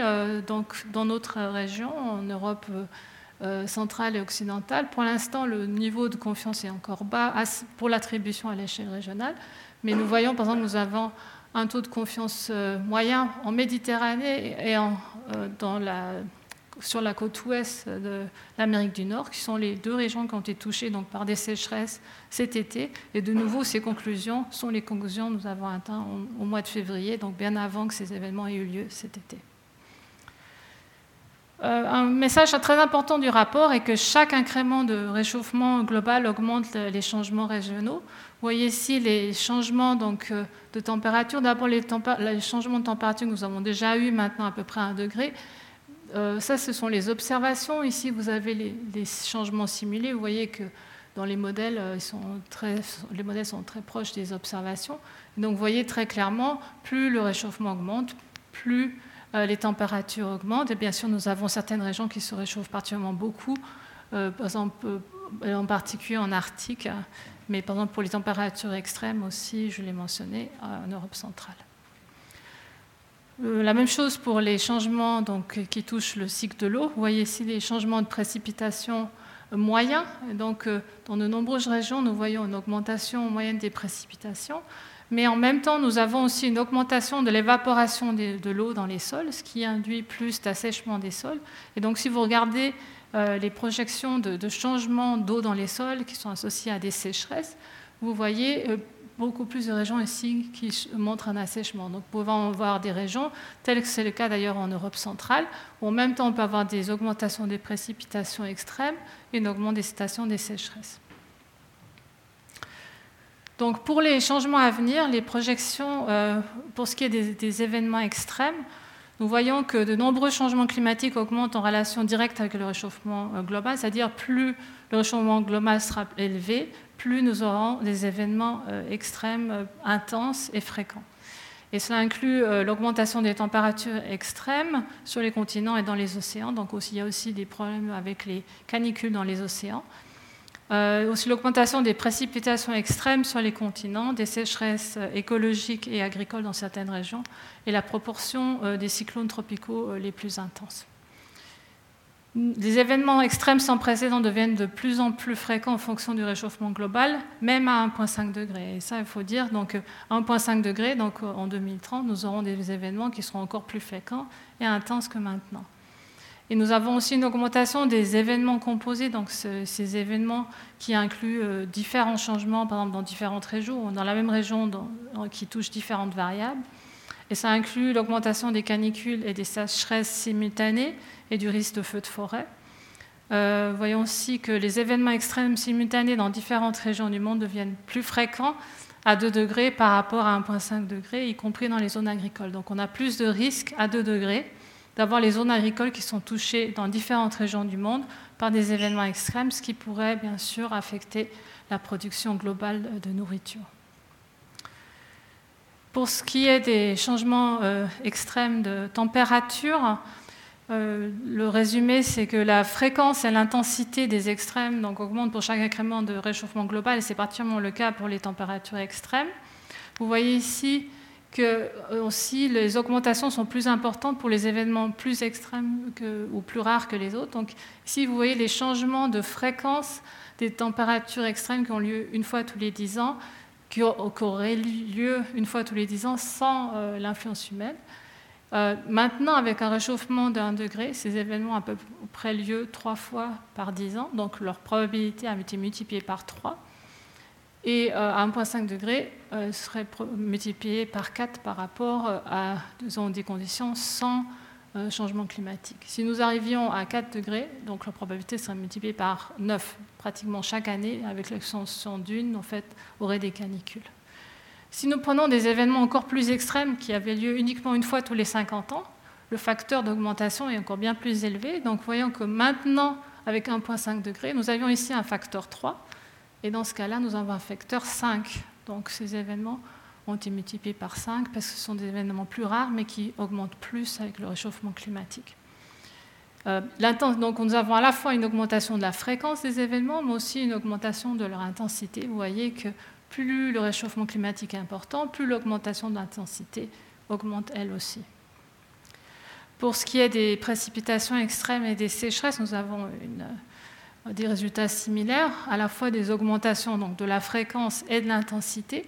donc, dans notre région, en Europe centrale et occidentale. Pour l'instant, le niveau de confiance est encore bas pour l'attribution à l'échelle régionale, mais nous voyons, par exemple, nous avons un taux de confiance moyen en Méditerranée et sur la côte ouest de l'Amérique du Nord, qui sont les deux régions qui ont été touchées donc, par des sécheresses cet été. Et de nouveau, ces conclusions sont les conclusions que nous avons atteintes au mois de février, donc bien avant que ces événements aient eu lieu cet été. Un message très important du rapport est que chaque incrément de réchauffement global augmente les changements régionaux. Vous voyez ici les changements donc, de température. D'abord, les changements de température que nous avons déjà eus maintenant à peu près 1 degré. Ça, ce sont les observations. Ici, vous avez les changements simulés. Vous voyez que dans les modèles, les modèles sont très proches des observations. Donc, vous voyez très clairement, plus le réchauffement augmente, plus les températures augmentent, et bien sûr, nous avons certaines régions qui se réchauffent particulièrement beaucoup, par exemple, en particulier en Arctique, mais par exemple pour les températures extrêmes aussi, je l'ai mentionné, en Europe centrale. La même chose pour les changements donc, qui touchent le cycle de l'eau. Vous voyez ici les changements de précipitation moyens. Donc, dans de nombreuses régions, nous voyons une augmentation moyenne des précipitations. Mais en même temps, nous avons aussi une augmentation de l'évaporation de l'eau dans les sols, ce qui induit plus d'assèchement des sols. Et donc, si vous regardez les projections de changement d'eau dans les sols qui sont associées à des sécheresses, vous voyez beaucoup plus de régions ici qui montrent un assèchement. Donc, vous pouvez en voir des régions, telles que c'est le cas d'ailleurs en Europe centrale, où en même temps, on peut avoir des augmentations des précipitations extrêmes et une augmentation des sécheresses. Donc, pour les changements à venir, les projections, pour ce qui est des événements extrêmes, nous voyons que de nombreux changements climatiques augmentent en relation directe avec le réchauffement global, c'est-à-dire plus le réchauffement global sera élevé, plus nous aurons des événements extrêmes, intenses et fréquents. Et cela inclut l'augmentation des températures extrêmes sur les continents et dans les océans. Donc, aussi, il y a aussi des problèmes avec les canicules dans les océans. Aussi l'augmentation des précipitations extrêmes sur les continents, des sécheresses écologiques et agricoles dans certaines régions et la proportion des cyclones tropicaux les plus intenses. Les événements extrêmes sans précédent deviennent de plus en plus fréquents en fonction du réchauffement global, même à 1,5 degré. Et ça, il faut dire, donc, à 1,5 degré, donc, en 2030, nous aurons des événements qui seront encore plus fréquents et intenses que maintenant. Et nous avons aussi une augmentation des événements composés, donc ces événements qui incluent différents changements, par exemple dans différentes régions, dans la même région qui touche différentes variables. Et ça inclut l'augmentation des canicules et des sécheresses simultanées et du risque de feux de forêt. Voyons aussi que les événements extrêmes simultanés dans différentes régions du monde deviennent plus fréquents à 2 degrés par rapport à 1,5 degré, y compris dans les zones agricoles. Donc on a plus de risques à 2 degrés. D'avoir les zones agricoles qui sont touchées dans différentes régions du monde par des événements extrêmes, ce qui pourrait bien sûr affecter la production globale de nourriture. Pour ce qui est des changements extrêmes de température, le résumé, c'est que la fréquence et l'intensité des extrêmes donc, augmentent pour chaque incrément de réchauffement global, et c'est particulièrement le cas pour les températures extrêmes. Vous voyez ici que aussi les augmentations sont plus importantes pour les événements plus extrêmes ou plus rares que les autres. Donc ici, vous voyez les changements de fréquence des températures extrêmes qui ont lieu une fois tous les 10 ans, qui auraient lieu une fois tous les 10 ans sans l'influence humaine. Maintenant, avec un réchauffement de 1 degré, ces événements ont à peu près lieu 3 fois par 10 ans, donc leur probabilité a été multipliée par 3. Et à 1,5 degré serait multiplié par 4 par rapport à disons, des conditions sans changement climatique. Si nous arrivions à 4 degrés, donc la probabilité serait multipliée par 9. Pratiquement chaque année, avec l'extension d'une, en fait, aurait des canicules. Si nous prenons des événements encore plus extrêmes qui avaient lieu uniquement une fois tous les 50 ans, le facteur d'augmentation est encore bien plus élevé. Donc voyons que maintenant, avec 1,5 degré, nous avions ici un facteur 3. Et dans ce cas-là, nous avons un facteur 5. Donc ces événements ont été multipliés par 5 parce que ce sont des événements plus rares, mais qui augmentent plus avec le réchauffement climatique. Donc nous avons à la fois une augmentation de la fréquence des événements, mais aussi une augmentation de leur intensité. Vous voyez que plus le réchauffement climatique est important, plus l'augmentation de l'intensité augmente elle aussi. Pour ce qui est des précipitations extrêmes et des sécheresses, nous avons des résultats similaires, à la fois des augmentations donc de la fréquence et de l'intensité.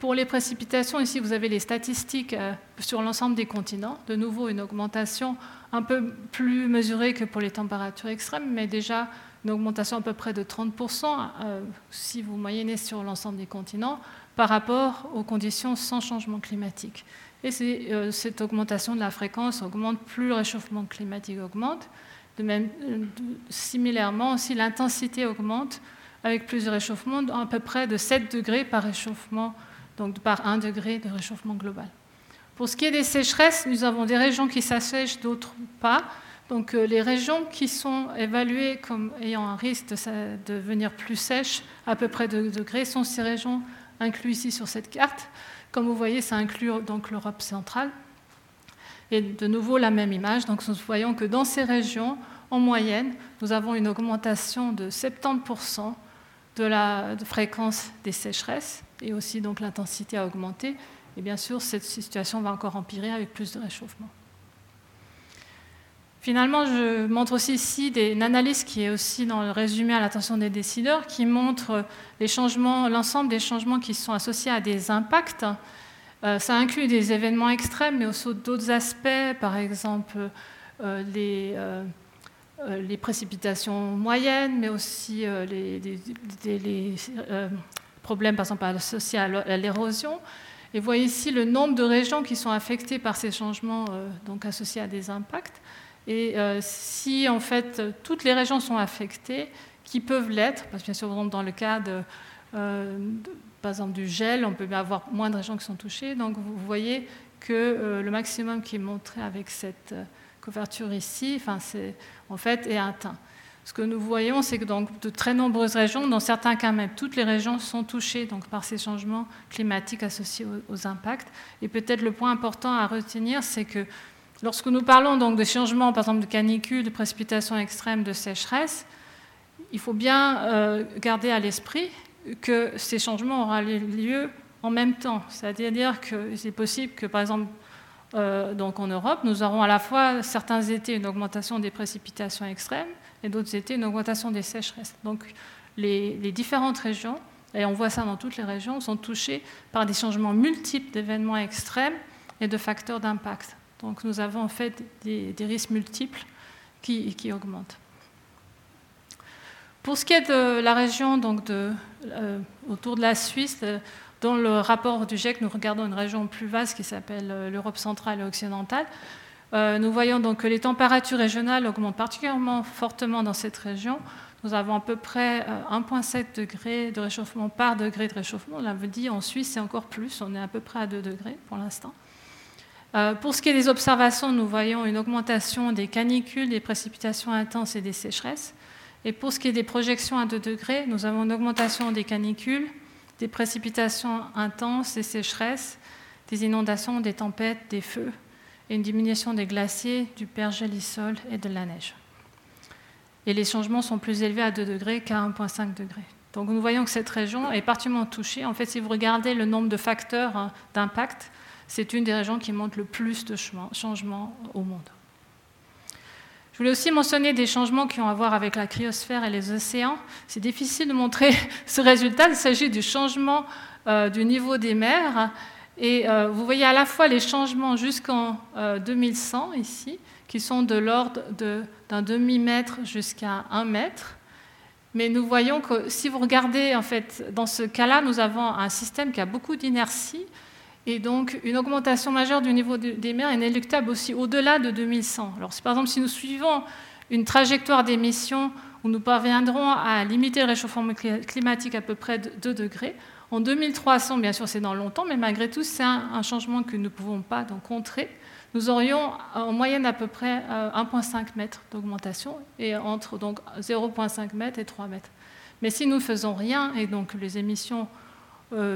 Pour les précipitations, ici, vous avez les statistiques sur l'ensemble des continents. De nouveau, une augmentation un peu plus mesurée que pour les températures extrêmes, mais déjà une augmentation à peu près de 30%, si vous moyennez sur l'ensemble des continents, par rapport aux conditions sans changement climatique. Et cette augmentation de la fréquence augmente, plus le réchauffement climatique augmente. De même, similairement, aussi l'intensité augmente avec plus de réchauffement, à peu près de 7 degrés par réchauffement, donc par 1 degré de réchauffement global. Pour ce qui est des sécheresses, nous avons des régions qui s'assèchent, d'autres pas. Donc les régions qui sont évaluées comme ayant un risque de devenir plus sèches, à peu près de 2 degrés, sont ces régions incluses ici sur cette carte. Comme vous voyez, ça inclut donc l'Europe centrale. Et de nouveau, la même image. Donc, nous voyons que dans ces régions, en moyenne, nous avons une augmentation de 70% de la fréquence des sécheresses et aussi donc l'intensité a augmenté. Et bien sûr, cette situation va encore empirer avec plus de réchauffement. Finalement, je montre aussi ici une analyse qui est aussi dans le résumé à l'attention des décideurs, qui montre l'ensemble des changements qui sont associés à des impacts. Ça inclut des événements extrêmes, mais aussi d'autres aspects, par exemple les précipitations moyennes, mais aussi les problèmes, par exemple, associés à l'érosion. Et vous voyez ici le nombre de régions qui sont affectées par ces changements donc associés à des impacts. Et si, en fait, toutes les régions sont affectées, qui peuvent l'être, parce que bien sûr, dans le cas de par exemple du gel, on peut bien avoir moins de régions qui sont touchées. Donc, vous voyez que le maximum qui est montré avec cette couverture ici, enfin, c'est, en fait, est atteint. Ce que nous voyons, c'est que donc, de très nombreuses régions, dans certains cas même, toutes les régions sont touchées donc, par ces changements climatiques associés aux impacts. Et peut-être le point important à retenir, c'est que lorsque nous parlons donc de changements, par exemple de canicule, de précipitations extrêmes, de sécheresse, il faut bien garder à l'esprit que ces changements auront lieu en même temps. C'est-à-dire que c'est possible que, par exemple, donc en Europe, nous aurons à la fois certains étés une augmentation des précipitations extrêmes et d'autres étés une augmentation des sécheresses. Donc les différentes régions, et on voit ça dans toutes les régions, sont touchées par des changements multiples d'événements extrêmes et de facteurs d'impact. Donc nous avons en fait des risques multiples qui augmentent. Pour ce qui est de la région donc autour de la Suisse, dans le rapport du GIEC, nous regardons une région plus vaste qui s'appelle l'Europe centrale et occidentale. Nous voyons donc que les températures régionales augmentent particulièrement fortement dans cette région. Nous avons à peu près 1,7 degré de réchauffement par degré de réchauffement. On l'avait dit, en Suisse, c'est encore plus. On est à peu près à 2 degrés pour l'instant. Pour ce qui est des observations, nous voyons une augmentation des canicules, des précipitations intenses et des sécheresses. Et pour ce qui est des projections à 2 degrés, nous avons une augmentation des canicules, des précipitations intenses, des sécheresses, des inondations, des tempêtes, des feux, et une diminution des glaciers, du pergélisol et de la neige. Et les changements sont plus élevés à 2 degrés qu'à 1,5 degrés. Donc nous voyons que cette région est particulièrement touchée. En fait, si vous regardez le nombre de facteurs d'impact, c'est une des régions qui montre le plus de changements au monde. Je voulais aussi mentionner des changements qui ont à voir avec la cryosphère et les océans. C'est difficile de montrer ce résultat. Il s'agit du changement du niveau des mers. Et vous voyez à la fois les changements jusqu'en 2100, ici, qui sont de l'ordre d'un demi-mètre jusqu'à 1 mètre. Mais nous voyons que si vous regardez, en fait, dans ce cas-là, nous avons un système qui a beaucoup d'inertie. Et donc, une augmentation majeure du niveau des mers est inéluctable aussi au-delà de 2100. Alors, par exemple, si nous suivons une trajectoire d'émissions où nous parviendrons à limiter le réchauffement climatique à peu près de 2 degrés, en 2300, bien sûr, c'est dans longtemps, mais malgré tout, c'est un changement que nous ne pouvons pas donc, contrer. Nous aurions en moyenne à peu près 1,5 mètre d'augmentation, et entre donc 0,5 mètre et 3 mètres. Mais si nous ne faisons rien, et donc les émissions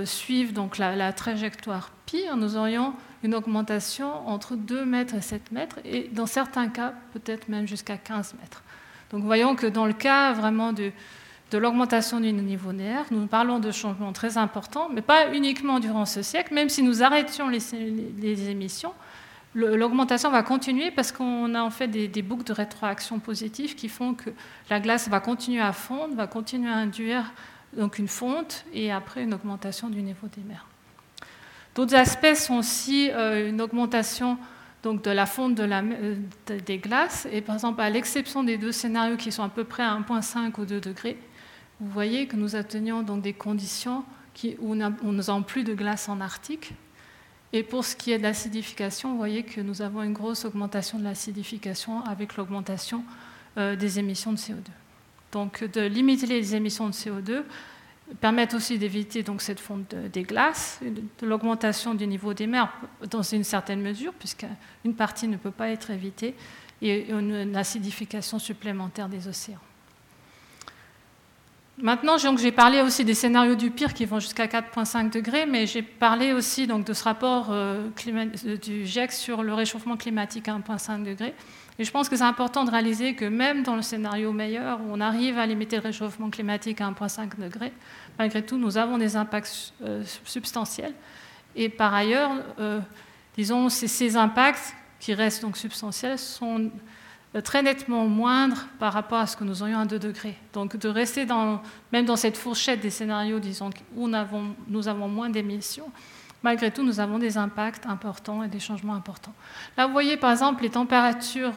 suivent donc la trajectoire pire, nous aurions une augmentation entre 2 mètres et 7 mètres, et dans certains cas, peut-être même jusqu'à 15 mètres. Donc, voyons que dans le cas vraiment de l'augmentation du niveau des mers, nous parlons de changements très importants, mais pas uniquement durant ce siècle. Même si nous arrêtions les émissions, l'augmentation va continuer parce qu'on a en fait des boucles de rétroaction positives qui font que la glace va continuer à fondre, va continuer à induire donc une fonte et après une augmentation du niveau des mers. D'autres aspects sont aussi une augmentation donc, de la fonte des glaces. Et par exemple, à l'exception des deux scénarios qui sont à peu près à 1,5 ou 2 degrés, vous voyez que nous atteignons donc des conditions où nous n'avons plus de glace en Arctique. Et pour ce qui est de l'acidification, vous voyez que nous avons une grosse augmentation de l'acidification avec l'augmentation des émissions de CO2. Donc, de limiter les émissions de CO2 permettent aussi d'éviter donc, cette fonte des glaces, de l'augmentation du niveau des mers dans une certaine mesure, puisqu'une partie ne peut pas être évitée, et une acidification supplémentaire des océans. Maintenant, donc, j'ai parlé aussi des scénarios du pire qui vont jusqu'à 4,5 degrés, mais j'ai parlé aussi donc, de ce rapport du GIEC sur le réchauffement climatique à 1,5 degrés. Et je pense que c'est important de réaliser que même dans le scénario meilleur, où on arrive à limiter le réchauffement climatique à 1,5 degré, malgré tout, nous avons des impacts substantiels. Et par ailleurs, disons, ces impacts, qui restent donc substantiels, sont très nettement moindres par rapport à ce que nous aurions à 2 degrés. Donc de rester même dans cette fourchette des scénarios, disons, où nous avons moins d'émissions, malgré tout, nous avons des impacts importants et des changements importants. Là, vous voyez, par exemple, les températures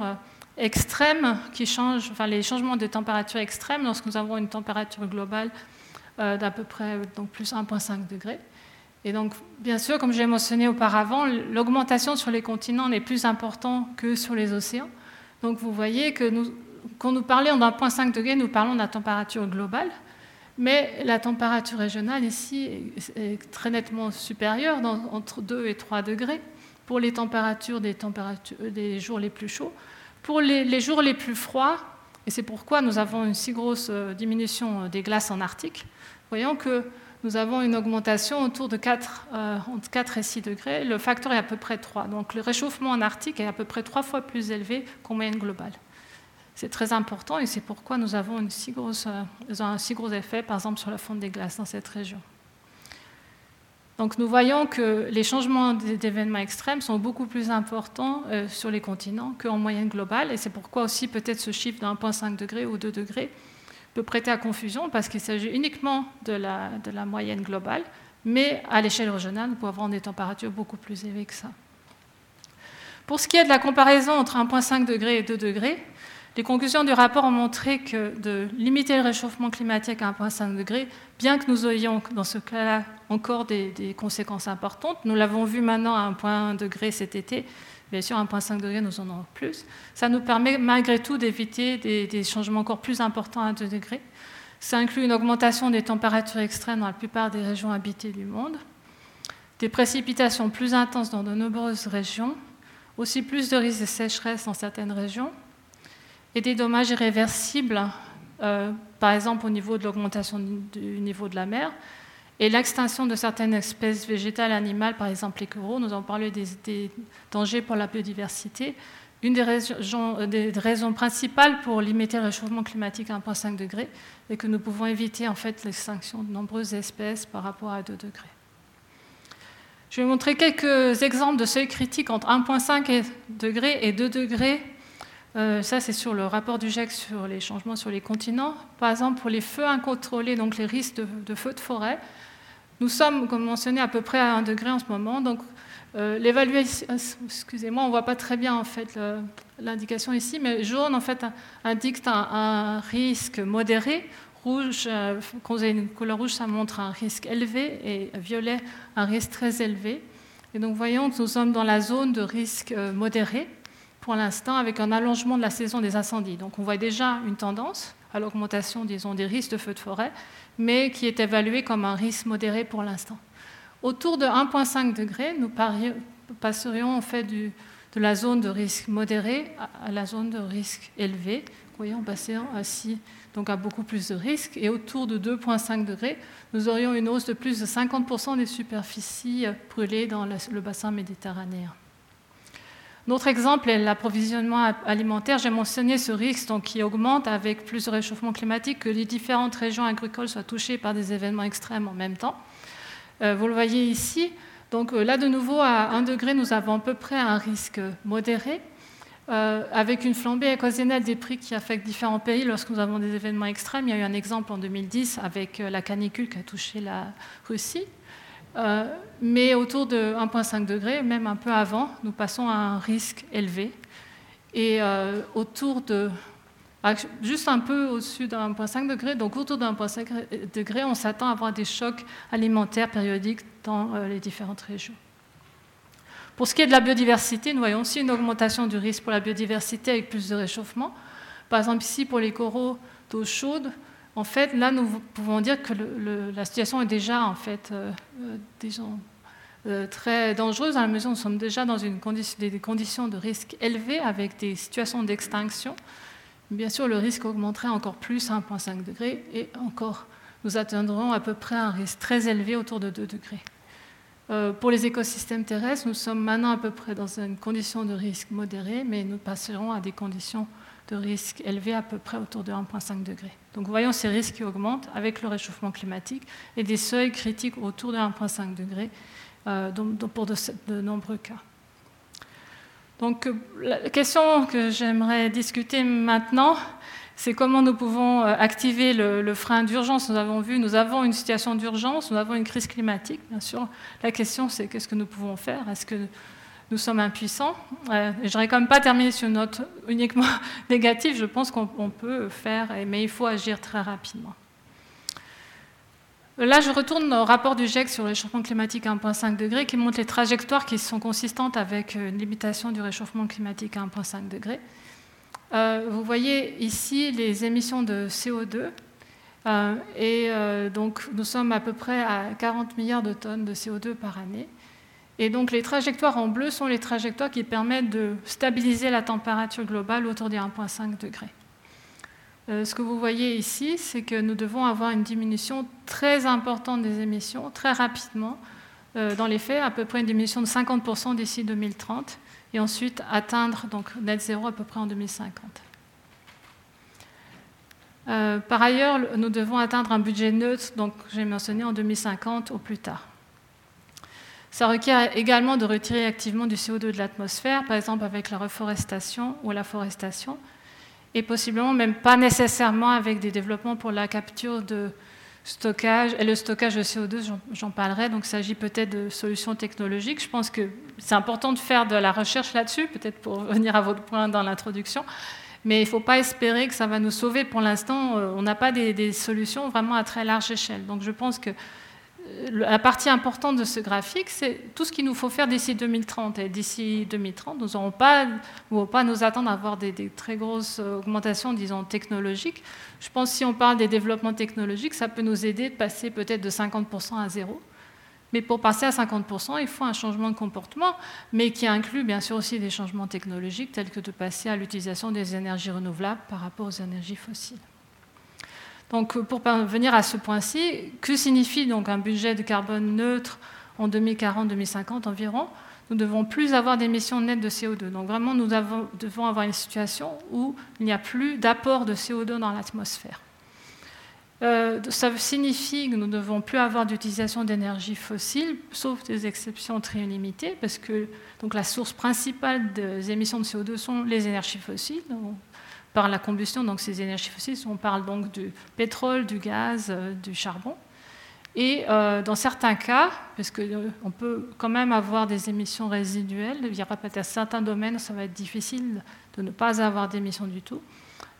extrêmes qui changent, enfin, les changements de température extrême lorsque nous avons une température globale d'à peu près donc, plus 1,5 degré. Et donc, bien sûr, comme je l'ai mentionné auparavant, l'augmentation sur les continents n'est plus importante que sur les océans. Donc, vous voyez que quand nous parlons d'un 1,5 degré, nous parlons de la température globale, mais la température régionale ici est très nettement supérieure, entre 2 et 3 degrés, pour les températures des jours les plus chauds. Pour les jours les plus froids, et c'est pourquoi nous avons une si grosse diminution des glaces en Arctique, voyons que nous avons une augmentation autour de entre 4 et 6 degrés. Le facteur est à peu près 3. Donc le réchauffement en Arctique est à peu près 3 fois plus élevé qu'en moyenne globale. C'est très important et c'est pourquoi nous avons un si gros effet, par exemple, sur la fonte des glaces dans cette région. Donc nous voyons que les changements d'événements extrêmes sont beaucoup plus importants sur les continents qu'en moyenne globale. Et c'est pourquoi aussi peut-être ce chiffre de 1,5 degré ou 2 degrés peut prêter à confusion parce qu'il s'agit uniquement de la moyenne globale. Mais à l'échelle régionale, nous pouvons avoir des températures beaucoup plus élevées que ça. Pour ce qui est de la comparaison entre 1,5 degré et 2 degrés, les conclusions du rapport ont montré que de limiter le réchauffement climatique à 1,5 degré, bien que nous ayons dans ce cas-là encore des conséquences importantes, nous l'avons vu maintenant à 1,1 degré cet été, bien sûr 1,5 degré nous en aurons plus, ça nous permet malgré tout d'éviter des changements encore plus importants à 2 degrés. Ça inclut une augmentation des températures extrêmes dans la plupart des régions habitées du monde, des précipitations plus intenses dans de nombreuses régions, aussi plus de risques de sécheresse dans certaines régions, et des dommages irréversibles, par exemple au niveau de l'augmentation du niveau de la mer, et l'extinction de certaines espèces végétales et animales, par exemple les coraux. Nous avons parlé des dangers pour la biodiversité. Une des raisons principales pour limiter le réchauffement climatique à 1,5 degré est que nous pouvons éviter en fait, l'extinction de nombreuses espèces par rapport à 2 degrés. Je vais montrer quelques exemples de seuils critiques entre 1,5 degré et 2 degrés. Ça, c'est sur le rapport du GIEC sur les changements sur les continents. Par exemple, pour les feux incontrôlés, donc les risques de feux de forêt, nous sommes, comme mentionné, à peu près à 1 degré en ce moment. Donc, l'évaluation, excusez-moi, on ne voit pas très bien en fait, l'indication ici, mais jaune en fait, indique un risque modéré. Rouge, quand vous avez une couleur rouge, ça montre un risque élevé et violet, un risque très élevé. Et donc, voyons que nous sommes dans la zone de risque modéré. Pour l'instant, avec un allongement de la saison des incendies. Donc, on voit déjà une tendance à l'augmentation, disons, des risques de feux de forêt, mais qui est évaluée comme un risque modéré pour l'instant. Autour de 1,5 degré, nous passerions en fait de la zone de risque modéré à la zone de risque élevé, voyons passer ainsi donc à beaucoup plus de risques. Et autour de 2,5 degrés, nous aurions une hausse de plus de 50% des superficies brûlées dans le bassin méditerranéen. Notre exemple est l'approvisionnement alimentaire. J'ai mentionné ce risque donc, qui augmente avec plus de réchauffement climatique, que les différentes régions agricoles soient touchées par des événements extrêmes en même temps. Vous le voyez ici. Donc, là, de nouveau, à 1 degré, nous avons à peu près un risque modéré, avec une flambée occasionnelle des prix qui affecte différents pays lorsque nous avons des événements extrêmes. Il y a eu un exemple en 2010 avec la canicule qui a touché la Russie. Mais autour de 1,5 degré, même un peu avant, nous passons à un risque élevé. Et juste un peu au-dessus de 1,5 degré, donc autour de 1,5 degré, on s'attend à avoir des chocs alimentaires périodiques dans les différentes régions. Pour ce qui est de la biodiversité, nous voyons aussi une augmentation du risque pour la biodiversité avec plus de réchauffement. Par exemple, ici, pour les coraux d'eau chaude, en fait, là, nous pouvons dire que la situation est déjà, en fait, très dangereuse, à la mesure où nous sommes déjà dans des conditions de risque élevées avec des situations d'extinction. Bien sûr, le risque augmenterait encore plus à 1,5 degré et encore, nous atteindrons à peu près un risque très élevé autour de 2 degrés. Pour les écosystèmes terrestres, nous sommes maintenant à peu près dans une condition de risque modérée, mais nous passerons à des conditions de risque élevé à peu près autour de 1,5 degré. Donc, voyons ces risques qui augmentent avec le réchauffement climatique et des seuils critiques autour de 1,5 degré pour de nombreux cas. Donc la question que j'aimerais discuter maintenant, c'est comment nous pouvons activer le frein d'urgence. Nous avons une situation d'urgence, nous avons une crise climatique, bien sûr. La question, c'est qu'est-ce que nous pouvons faire? Est-ce que nous sommes impuissants? Je ne voudrais quand même pas terminer sur une note uniquement négative. Je pense qu'on peut faire, mais il faut agir très rapidement. Là, je retourne au rapport du GIEC sur le réchauffement climatique à 1,5 degré qui montre les trajectoires qui sont consistantes avec une limitation du réchauffement climatique à 1,5 degré. Vous voyez ici les émissions de CO2 donc nous sommes à peu près à 40 milliards de tonnes de CO2 par année. Et donc les trajectoires en bleu sont les trajectoires qui permettent de stabiliser la température globale autour des 1,5 degrés. Ce que vous voyez ici, c'est que nous devons avoir une diminution très importante des émissions, très rapidement, dans les faits, à peu près une diminution de 50% d'ici 2030, et ensuite atteindre donc, net zéro à peu près en 2050. Par ailleurs, nous devons atteindre un budget neutre, donc j'ai mentionné en 2050 ou plus tard. Ça requiert également de retirer activement du CO2 de l'atmosphère, par exemple avec la reforestation ou la forestation, et possiblement même pas nécessairement avec des développements pour la capture de stockage, et le stockage de CO2, j'en parlerai, donc il s'agit peut-être de solutions technologiques. Je pense que c'est important de faire de la recherche là-dessus, peut-être pour venir à votre point dans l'introduction, mais il ne faut pas espérer que ça va nous sauver. Pour l'instant, on n'a pas des solutions vraiment à très large échelle. Donc je pense que la partie importante de ce graphique, c'est tout ce qu'il nous faut faire d'ici 2030. Et d'ici 2030, nous n'aurons pas, nous attendre à avoir des très grosses augmentations, disons, technologiques. Je pense que si on parle des développements technologiques, ça peut nous aider de passer peut-être de 50% à zéro. Mais pour passer à 50%, il faut un changement de comportement, mais qui inclut bien sûr aussi des changements technologiques, tels que de passer à l'utilisation des énergies renouvelables par rapport aux énergies fossiles. Donc, pour parvenir à ce point-ci, que signifie donc un budget de carbone neutre en 2040-2050 environ? Nous ne devons plus avoir d'émissions nettes de CO2. Donc vraiment, nous devons avoir une situation où il n'y a plus d'apport de CO2 dans l'atmosphère. Ça signifie que nous ne devons plus avoir d'utilisation d'énergie fossile, sauf des exceptions très limitées, parce que donc, la source principale des émissions de CO2 sont les énergies fossiles. Donc, par la combustion, donc ces énergies fossiles, on parle donc du pétrole, du gaz, du charbon. Et dans certains cas, parce qu'on peut quand même avoir des émissions résiduelles, il y aura peut-être certains domaines où ça va être difficile de ne pas avoir d'émissions du tout,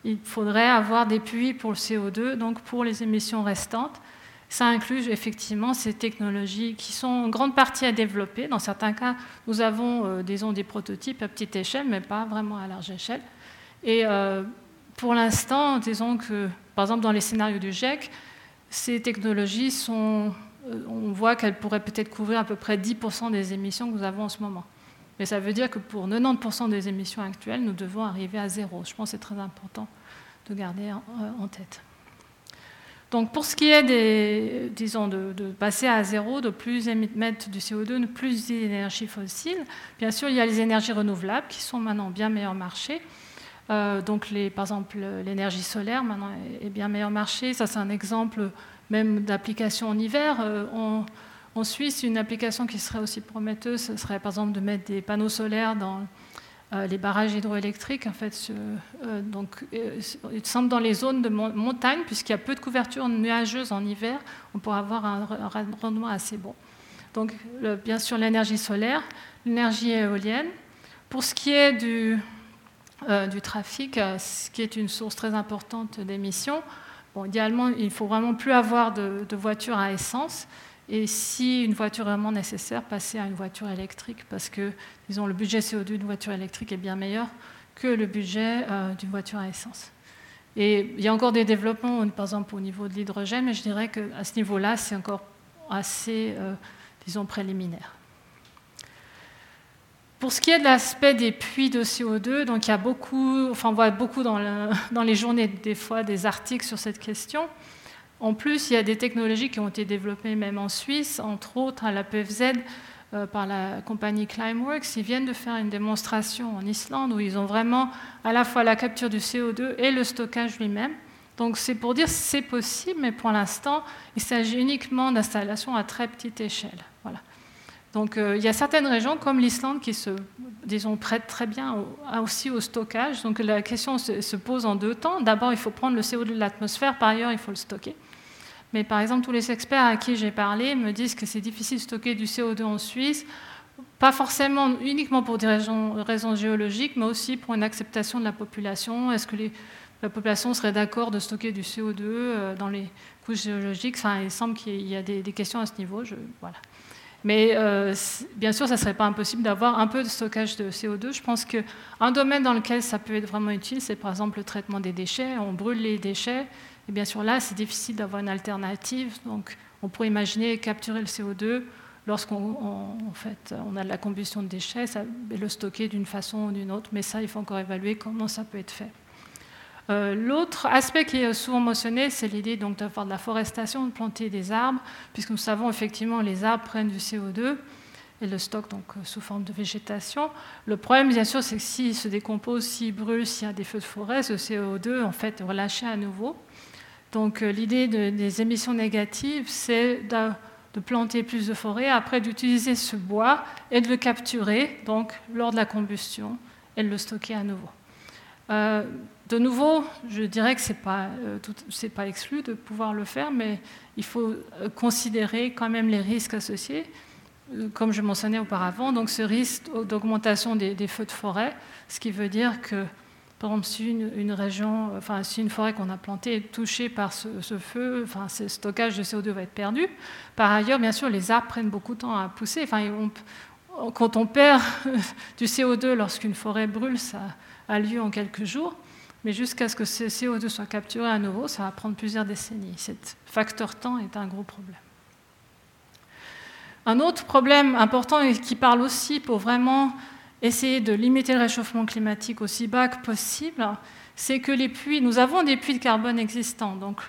il faudrait avoir des puits pour le CO2, donc pour les émissions restantes. Ça inclut effectivement ces technologies qui sont en grande partie à développer. Dans certains cas, nous avons disons, des prototypes à petite échelle, mais pas vraiment à large échelle. Et pour l'instant, disons que, par exemple, dans les scénarios du GIEC, ces technologies sont... On voit qu'elles pourraient peut-être couvrir à peu près 10% des émissions que nous avons en ce moment. Mais ça veut dire que pour 90% des émissions actuelles, nous devons arriver à zéro. Je pense que c'est très important de garder en tête. Donc, pour ce qui est des, disons, de passer à zéro, de plus émettre du CO2, de plus d'énergie fossile, bien sûr, il y a les énergies renouvelables qui sont maintenant bien meilleur marché. Donc, par exemple, l'énergie solaire, maintenant, est bien meilleur marché. Ça, c'est un exemple même d'application en hiver. En Suisse, une application qui serait aussi prometteuse, ce serait, par exemple, de mettre des panneaux solaires dans les barrages hydroélectriques. En fait, il semble dans les zones de montagne, puisqu'il y a peu de couverture nuageuse en hiver, on pourra avoir un rendement assez bon. Donc, bien sûr, l'énergie solaire, l'énergie éolienne. Pour ce qui est du trafic, ce qui est une source très importante d'émissions. Bon, idéalement, il ne faut vraiment plus avoir de voitures à essence. Et si une voiture est vraiment nécessaire, passer à une voiture électrique, parce que, disons, le budget CO2 d'une voiture électrique est bien meilleur que le budget d'une voiture à essence. Et il y a encore des développements, par exemple, au niveau de l'hydrogène, mais je dirais qu'à ce niveau-là, c'est encore assez, disons, préliminaire. Pour ce qui est de l'aspect des puits de CO2, donc il y a beaucoup, on voit beaucoup dans les journées, des fois, des articles sur cette question. En plus, il y a des technologies qui ont été développées même en Suisse, entre autres à la EPFZ par la compagnie Climeworks. Ils viennent de faire une démonstration en Islande où ils ont vraiment à la fois la capture du CO2 et le stockage lui-même. Donc c'est pour dire que c'est possible, mais pour l'instant, il s'agit uniquement d'installations à très petite échelle. Voilà. Donc il y a certaines régions comme l'Islande qui se, disons, prêtent très bien aussi au stockage. Donc la question se pose en deux temps. D'abord, il faut prendre le CO2 de l'atmosphère, par ailleurs, il faut le stocker. Mais par exemple, tous les experts à qui j'ai parlé me disent que c'est difficile de stocker du CO2 en Suisse, pas forcément uniquement pour des raisons géologiques, mais aussi pour une acceptation de la population. Est-ce que la population serait d'accord de stocker du CO2 dans les couches géologiques? Enfin, il semble qu'il y a des questions à ce niveau. Voilà. Mais bien sûr, ça ne serait pas impossible d'avoir un peu de stockage de CO2. Je pense qu'un domaine dans lequel ça peut être vraiment utile, c'est par exemple le traitement des déchets. On brûle les déchets. Et bien sûr, là, c'est difficile d'avoir une alternative. Donc, on pourrait imaginer capturer le CO2 lorsqu'on a de la combustion de déchets, et le stocker d'une façon ou d'une autre. Mais ça, il faut encore évaluer comment ça peut être fait. L'autre aspect qui est souvent mentionné, c'est l'idée donc, de faire de la forestation, de planter des arbres, puisque nous savons effectivement les arbres prennent du CO2 et le stockent donc, sous forme de végétation. Le problème, bien sûr, c'est que s'ils se décomposent, s'ils brûlent, s'il y a des feux de forêt, ce CO2 en fait, est relâché à nouveau. Donc l'idée des émissions négatives, c'est de planter plus de forêts, après d'utiliser ce bois et de le capturer donc, lors de la combustion et de le stocker à nouveau. De nouveau, je dirais que c'est pas exclu de pouvoir le faire, mais il faut considérer quand même les risques associés, comme je mentionnais auparavant. Donc, ce risque d'augmentation des feux de forêt, ce qui veut dire que, par exemple, si une forêt qu'on a plantée est touchée par ce feu, enfin, ce stockage de CO2 va être perdu. Par ailleurs, bien sûr, les arbres prennent beaucoup de temps à pousser. Enfin, quand on perd du CO2 lorsqu'une forêt brûle, ça a lieu en quelques jours, mais jusqu'à ce que ce CO2 soit capturé à nouveau, ça va prendre plusieurs décennies. Cet facteur temps est un gros problème. Un autre problème important et qui parle aussi pour vraiment essayer de limiter le réchauffement climatique aussi bas que possible, c'est que nous avons des puits de carbone existants. Donc,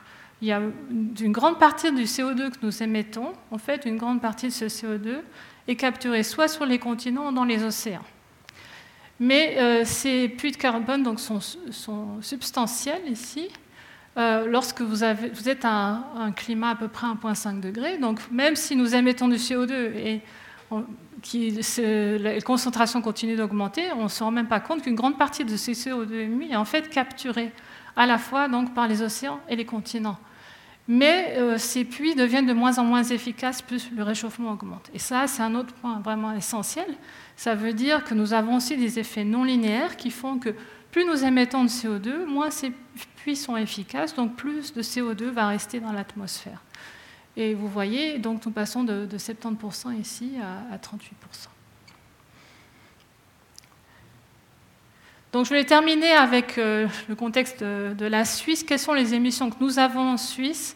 il y a une grande partie du CO2 que nous émettons, en fait, une grande partie de ce CO2 est capturée soit sur les continents ou dans les océans. Mais ces puits de carbone donc, sont substantiels ici. Lorsque vous êtes à un climat à peu près 1,5 degré, donc même si nous émettons du CO2 et la concentration continue d'augmenter, on ne se rend même pas compte qu'une grande partie de ce CO2 émis est en fait capturée à la fois donc, par les océans et les continents. Mais ces puits deviennent de moins en moins efficaces plus le réchauffement augmente. Et ça, c'est un autre point vraiment essentiel. Ça veut dire que nous avons aussi des effets non linéaires qui font que plus nous émettons de CO2, moins ces puits sont efficaces, donc plus de CO2 va rester dans l'atmosphère. Et vous voyez, donc nous passons de 70% ici à 38%. Donc, je voulais terminer avec le contexte de la Suisse. Quelles sont les émissions que nous avons en Suisse?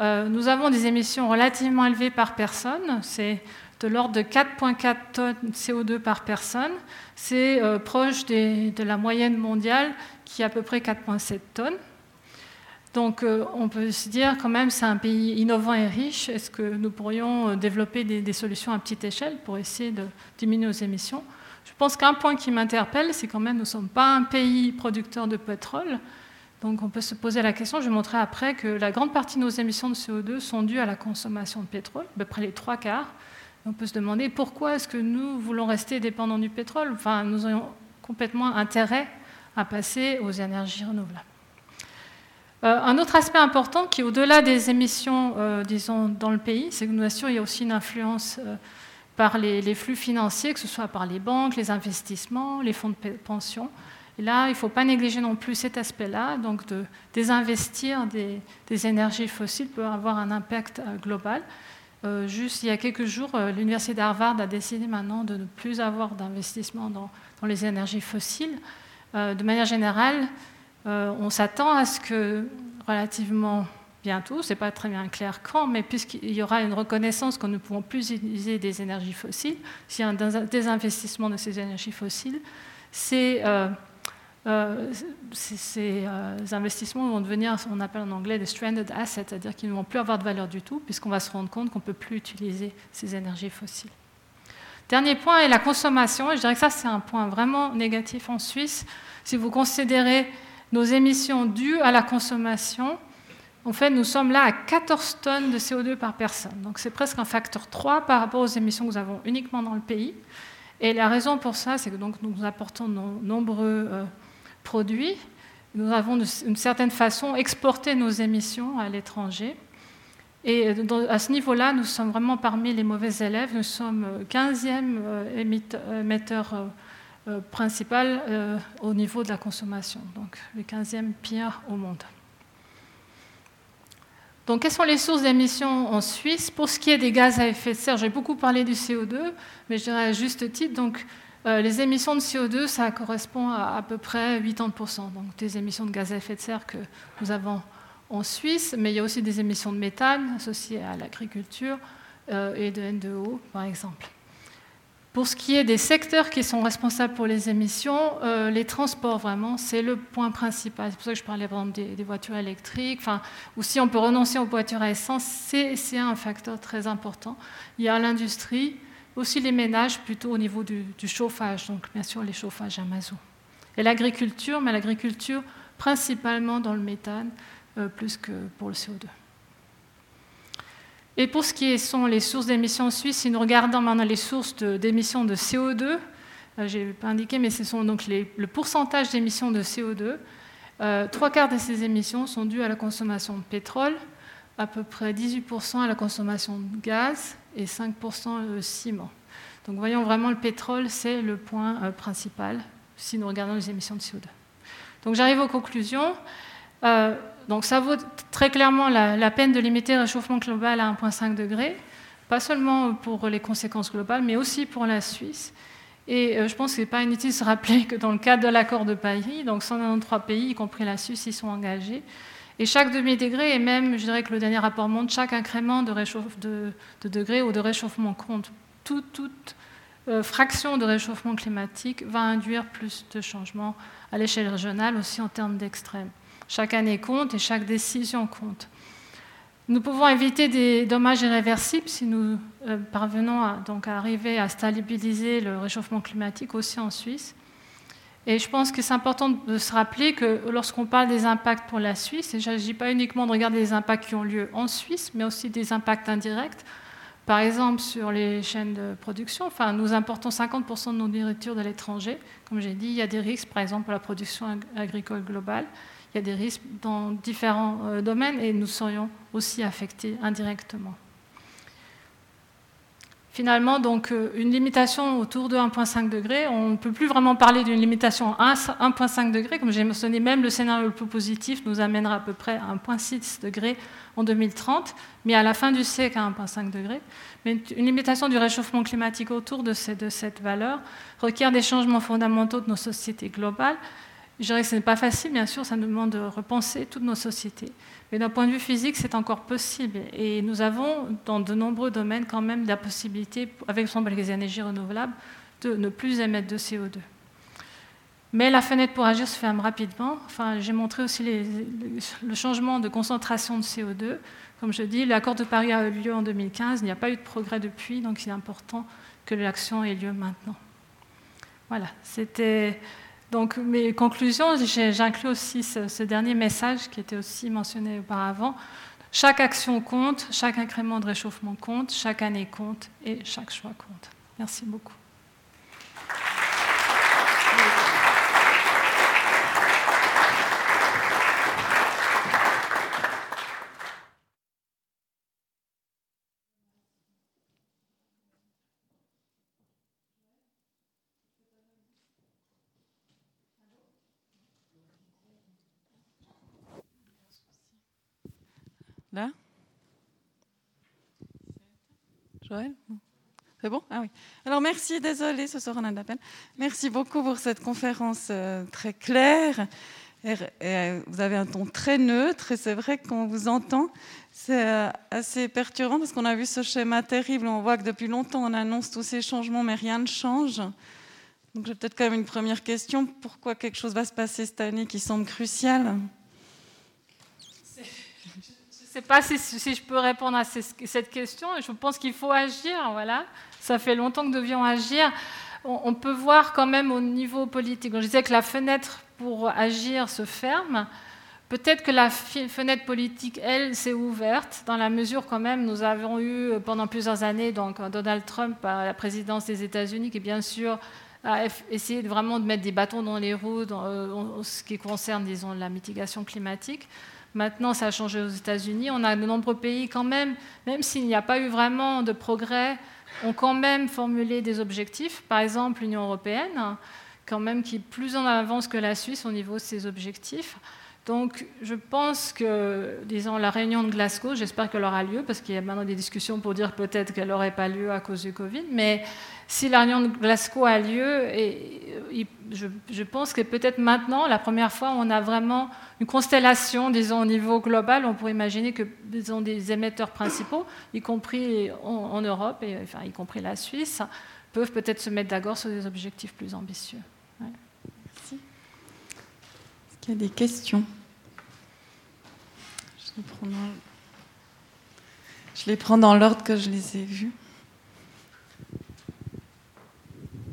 Nous avons des émissions relativement élevées par personne. C'est de l'ordre de 4,4 tonnes de CO2 par personne. C'est proche de la moyenne mondiale qui est à peu près 4,7 tonnes. Donc, on peut se dire quand même c'est un pays innovant et riche. Est-ce que nous pourrions développer des solutions à petite échelle pour essayer de diminuer nos émissions? Je pense qu'un point qui m'interpelle, c'est quand même nous ne sommes pas un pays producteur de pétrole. Donc on peut se poser la question, je vais montrer après, que la grande partie de nos émissions de CO2 sont dues à la consommation de pétrole, à peu près les 3/4. Et on peut se demander pourquoi est-ce que nous voulons rester dépendants du pétrole? Enfin, nous avons complètement intérêt à passer aux énergies renouvelables. Un autre aspect important qui est au-delà des émissions, disons, dans le pays, c'est que bien sûr, il y a aussi une influence par les flux financiers, que ce soit par les banques, les investissements, les fonds de pension. Et là, il ne faut pas négliger non plus cet aspect-là. Donc, de désinvestir des énergies fossiles peut avoir un impact global. Juste il y a quelques jours, l'université d'Harvard a décidé maintenant de ne plus avoir d'investissement dans les énergies fossiles. De manière générale, on s'attend à ce que relativement bientôt, ce n'est pas très bien clair quand, mais puisqu'il y aura une reconnaissance qu'on ne pourra plus utiliser des énergies fossiles, s'il y a un désinvestissement de ces énergies fossiles, ces investissements vont devenir, on appelle en anglais, des stranded assets, c'est-à-dire qu'ils ne vont plus avoir de valeur du tout, puisqu'on va se rendre compte qu'on ne peut plus utiliser ces énergies fossiles. Dernier point est la consommation, et je dirais que ça, c'est un point vraiment négatif en Suisse. Si vous considérez nos émissions dues à la consommation, En fait, nous sommes là à 14 tonnes de CO2 par personne. Donc, c'est presque un facteur 3 par rapport aux émissions que nous avons uniquement dans le pays. Et la raison pour ça, c'est que donc, nous apportons nos nombreux produits. Nous avons, d'une certaine façon, exporté nos émissions à l'étranger. Et à ce niveau-là, nous sommes vraiment parmi les mauvais élèves. Nous sommes 15e émetteur principal au niveau de la consommation. Donc, le 15e pire au monde. Donc, quelles sont les sources d'émissions en Suisse? Pour ce qui est des gaz à effet de serre, j'ai beaucoup parlé du CO2, mais je dirais à juste titre, donc, les émissions de CO2, ça correspond à peu près 80%, donc des émissions de gaz à effet de serre que nous avons en Suisse, mais il y a aussi des émissions de méthane associées à l'agriculture et de N2O, par exemple. Pour ce qui est des secteurs qui sont responsables pour les émissions, les transports, vraiment, c'est le point principal. C'est pour ça que je parlais, par exemple, des voitures électriques. Ou si on peut renoncer aux voitures à essence, c'est un facteur très important. Il y a l'industrie, aussi les ménages, plutôt au niveau du chauffage. Donc, bien sûr, les chauffages à mazout. Et l'agriculture, mais l'agriculture principalement dans le méthane, plus que pour le CO2. Et pour ce qui sont les sources d'émissions en Suisse, si nous regardons maintenant les sources d'émissions de CO2, je n'ai pas indiqué, mais ce sont donc le pourcentage d'émissions de CO2. 3/4 de ces émissions sont dues à la consommation de pétrole, à peu près 18% à la consommation de gaz et 5% de ciment. Donc voyons vraiment, le pétrole, c'est le point principal si nous regardons les émissions de CO2. Donc j'arrive aux conclusions. Donc ça vaut très clairement la peine de limiter le réchauffement global à 1,5 degré, pas seulement pour les conséquences globales, mais aussi pour la Suisse. Et je pense qu'il n'est pas inutile de se rappeler que dans le cadre de l'accord de Paris, donc 193 pays, y compris la Suisse, y sont engagés. Et chaque demi-degré, et même, je dirais que le dernier rapport montre, chaque incrément de degré ou de réchauffement compte. Toute fraction de réchauffement climatique va induire plus de changements à l'échelle régionale, aussi en termes d'extrêmes. Chaque année compte et chaque décision compte. Nous pouvons éviter des dommages irréversibles si nous parvenons à arriver à stabiliser le réchauffement climatique aussi en Suisse. Et je pense que c'est important de se rappeler que lorsqu'on parle des impacts pour la Suisse, et je ne dis pas uniquement de regarder les impacts qui ont lieu en Suisse, mais aussi des impacts indirects. Par exemple, sur les chaînes de production, nous importons 50% de nos nourritures de l'étranger. Comme j'ai dit, il y a des risques, par exemple, pour la production agricole globale. Il y a des risques dans différents domaines et nous serions aussi affectés indirectement. Finalement, donc, une limitation autour de 1,5 degré, on ne peut plus vraiment parler d'une limitation à 1,5 degré. Comme j'ai mentionné, même le scénario le plus positif nous amènera à peu près à 1,6 degré en 2030, mais à la fin du siècle à 1,5 degré. Mais une limitation du réchauffement climatique autour de cette valeur requiert des changements fondamentaux de nos sociétés globales. Je dirais que ce n'est pas facile, bien sûr, ça nous demande de repenser toutes nos sociétés. Mais d'un point de vue physique, c'est encore possible. Et nous avons, dans de nombreux domaines, quand même, la possibilité, avec par exemple les énergies renouvelables, de ne plus émettre de CO2. Mais la fenêtre pour agir se ferme rapidement. J'ai montré aussi le changement de concentration de CO2. Comme je dis, l'accord de Paris a eu lieu en 2015, il n'y a pas eu de progrès depuis, donc il est important que l'action ait lieu maintenant. Voilà, c'était... Donc, mes conclusions, j'inclus aussi ce dernier message qui était aussi mentionné auparavant. Chaque action compte, chaque incrément de réchauffement compte, chaque année compte et chaque choix compte. Merci beaucoup. Là, Joël, c'est bon? Ah oui. Alors merci, désolé, ce soir on a de la peine. Merci beaucoup pour cette conférence très claire. Et vous avez un ton très neutre et c'est vrai que quand on vous entend, c'est assez perturbant parce qu'on a vu ce schéma terrible. On voit que depuis longtemps on annonce tous ces changements mais rien ne change. Donc j'ai peut-être quand même une première question. Pourquoi quelque chose va se passer cette année qui semble crucial? Je ne sais pas si je peux répondre à cette question. Je pense qu'il faut agir. Voilà. Ça fait longtemps que nous devions agir. On peut voir quand même au niveau politique. Je disais que la fenêtre pour agir se ferme. Peut-être que la fenêtre politique, elle, s'est ouverte, dans la mesure quand même, nous avons eu pendant plusieurs années donc, Donald Trump à la présidence des États-Unis, qui bien sûr a essayé vraiment de mettre des bâtons dans les roues en ce qui concerne, disons, la mitigation climatique. Maintenant, ça a changé aux États-Unis. On a de nombreux pays quand même, même s'il n'y a pas eu vraiment de progrès, ont quand même formulé des objectifs. Par exemple, l'Union européenne, quand même, qui est plus en avance que la Suisse au niveau de ses objectifs. Donc, je pense que, disons, la réunion de Glasgow, j'espère qu'elle aura lieu, parce qu'il y a maintenant des discussions pour dire peut-être qu'elle n'aurait pas lieu à cause du Covid, mais si la réunion de Glasgow a lieu, et je pense que peut-être maintenant, la première fois, on a vraiment une constellation, disons, au niveau global, on pourrait imaginer que, disons, des émetteurs principaux, y compris en Europe, et, enfin, y compris la Suisse, peuvent peut-être se mettre d'accord sur des objectifs plus ambitieux. Ouais. Il y a des questions. Je les prends dans l'ordre que je les ai vues.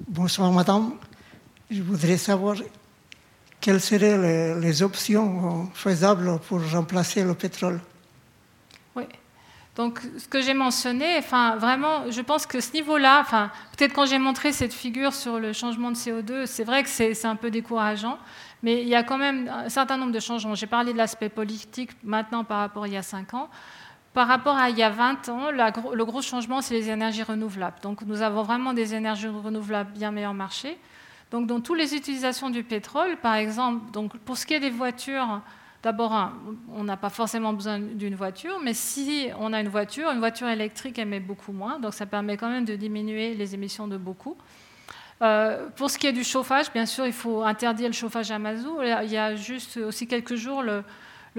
Bonsoir, madame. Je voudrais savoir quelles seraient les options faisables pour remplacer le pétrole. Oui. Donc, ce que j'ai mentionné, enfin, vraiment, je pense que ce niveau-là, enfin, peut-être quand j'ai montré cette figure sur le changement de CO2, c'est vrai que c'est un peu décourageant, mais il y a quand même un certain nombre de changements. J'ai parlé de l'aspect politique maintenant par rapport à il y a 5 ans. Par rapport à il y a 20 ans, le gros changement, c'est les énergies renouvelables. Donc, nous avons vraiment des énergies renouvelables bien meilleur marché. Donc, dans toutes les utilisations du pétrole, par exemple, donc, pour ce qui est des voitures... D'abord, on n'a pas forcément besoin d'une voiture, mais si on a une voiture électrique émet beaucoup moins, donc ça permet quand même de diminuer les émissions de beaucoup. Pour ce qui est du chauffage, bien sûr, il faut interdire le chauffage à mazout. Il y a juste aussi quelques jours, le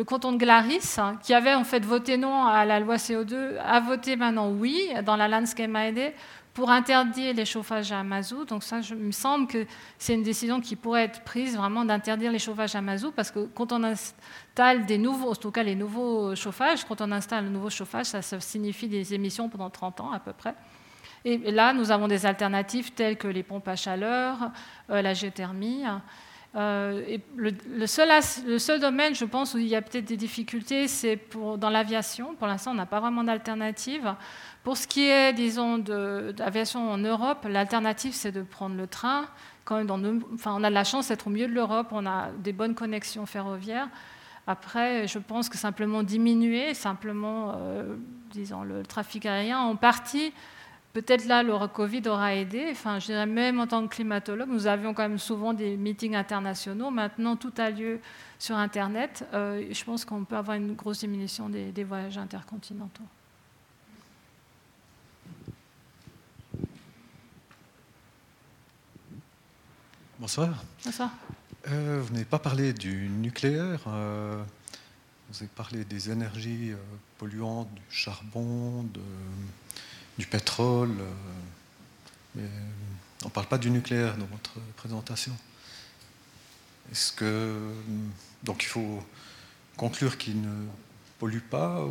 canton de Glaris, hein, qui avait en fait voté non à la loi CO2, a voté maintenant oui dans la Landsgemeinde pour interdire les chauffages à mazout. Donc ça, il me semble que c'est une décision qui pourrait être prise, vraiment d'interdire les chauffages à mazout, parce que quand on installe des nouveaux, en tout cas les nouveaux chauffages, quand on installe un nouveau chauffage, ça signifie des émissions pendant 30 ans à peu près. Et là, nous avons des alternatives telles que les pompes à chaleur, la géothermie. Et le seul domaine, je pense, où il y a peut-être des difficultés, c'est dans l'aviation. Pour l'instant, on n'a pas vraiment d'alternative. Pour ce qui est, disons, d'aviation en Europe, l'alternative, c'est de prendre le train. Quand même on a de la chance d'être au milieu de l'Europe, on a des bonnes connexions ferroviaires. Après, je pense que simplement diminuer, disons, le trafic aérien, en partie... Peut-être là, le Covid aura aidé. Enfin, je dirais, même en tant que climatologue, nous avions quand même souvent des meetings internationaux. Maintenant, tout a lieu sur Internet. Je pense qu'on peut avoir une grosse diminution des voyages intercontinentaux. Bonsoir. Bonsoir. Vous n'avez pas parlé du nucléaire. Vous avez parlé des énergies polluantes, du charbon, du pétrole, mais on ne parle pas du nucléaire dans votre présentation. Donc il faut conclure qu'il ne pollue pas,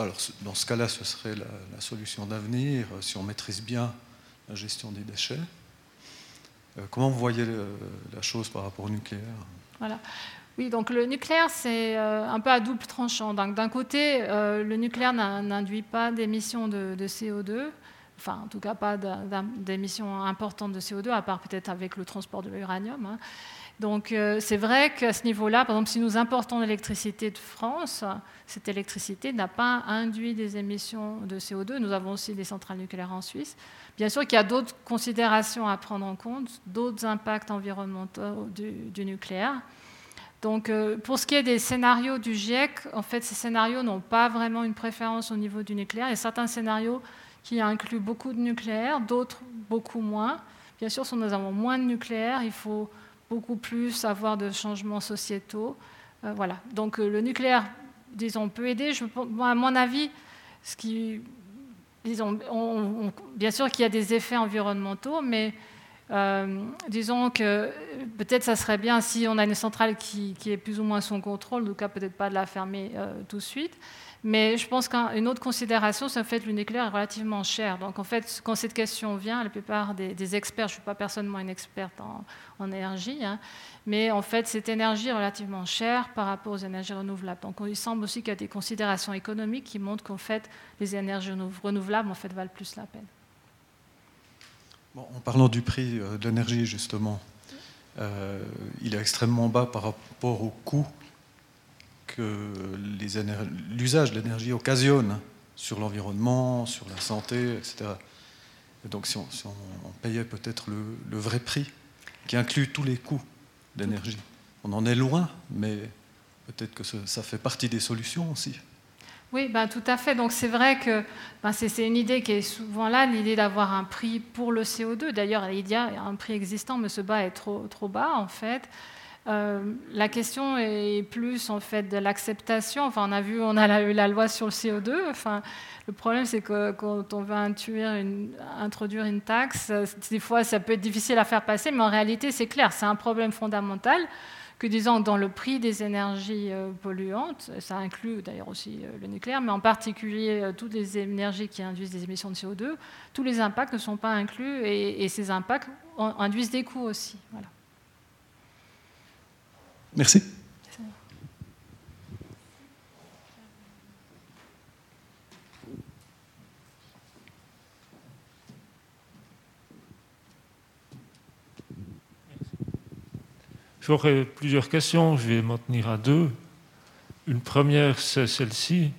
alors dans ce cas-là, ce serait la solution d'avenir, si on maîtrise bien la gestion des déchets. Comment vous voyez la chose par rapport au nucléaire? Voilà. Oui, donc le nucléaire, c'est un peu à double tranchant. D'un côté, le nucléaire n'induit pas d'émissions de CO2, enfin, en tout cas, pas d'émissions importantes de CO2, à part peut-être avec le transport de l'uranium, hein. Donc, c'est vrai qu'à ce niveau-là, par exemple, si nous importons l'électricité de France, cette électricité n'a pas induit des émissions de CO2. Nous avons aussi des centrales nucléaires en Suisse. Bien sûr qu'il y a d'autres considérations à prendre en compte, d'autres impacts environnementaux du nucléaire. Donc, pour ce qui est des scénarios du GIEC, en fait, ces scénarios n'ont pas vraiment une préférence au niveau du nucléaire. Il y a certains scénarios qui incluent beaucoup de nucléaire, d'autres beaucoup moins. Bien sûr, si nous avons moins de nucléaire, il faut beaucoup plus avoir de changements sociétaux. Voilà. Donc, le nucléaire, disons, peut aider. À mon avis, bien sûr qu'il y a des effets environnementaux, mais... disons que peut-être ça serait bien si on a une centrale qui est plus ou moins sous contrôle, en tout cas peut-être pas de la fermer tout de suite, Mais je pense qu'une autre considération, c'est le fait que le nucléaire est relativement cher. Donc en fait, quand cette question vient, la plupart des experts, je ne suis pas personnellement une experte en énergie, hein, mais en fait, cette énergie est relativement chère par rapport aux énergies renouvelables. Donc il semble aussi qu'il y a des considérations économiques qui montrent qu'en fait, les énergies renouvelables en fait, valent plus la peine. Bon, en parlant du prix de l'énergie, justement, il est extrêmement bas par rapport au coût que l'usage de l'énergie occasionne sur l'environnement, sur la santé, etc. Et donc si on payait peut-être le vrai prix, qui inclut tous les coûts d'énergie. On en est loin, mais peut-être que ça fait partie des solutions aussi. Oui, ben, tout à fait. Donc c'est vrai que ben, c'est une idée qui est souvent là, l'idée d'avoir un prix pour le CO2. D'ailleurs, il y a un prix existant, mais ce bas est trop bas, en fait. La question est plus en fait de l'acceptation. Enfin, on a eu la loi sur le CO2. Enfin, le problème, c'est que quand on veut introduire une taxe, des fois, ça peut être difficile à faire passer, mais en réalité, c'est clair, c'est un problème fondamental que, disons, dans le prix des énergies polluantes, ça inclut d'ailleurs aussi le nucléaire, mais en particulier toutes les énergies qui induisent des émissions de CO2, tous les impacts ne sont pas inclus et ces impacts induisent des coûts aussi. Voilà. Merci. J'aurais plusieurs questions, je vais m'en tenir à deux. Une première, c'est celle-ci.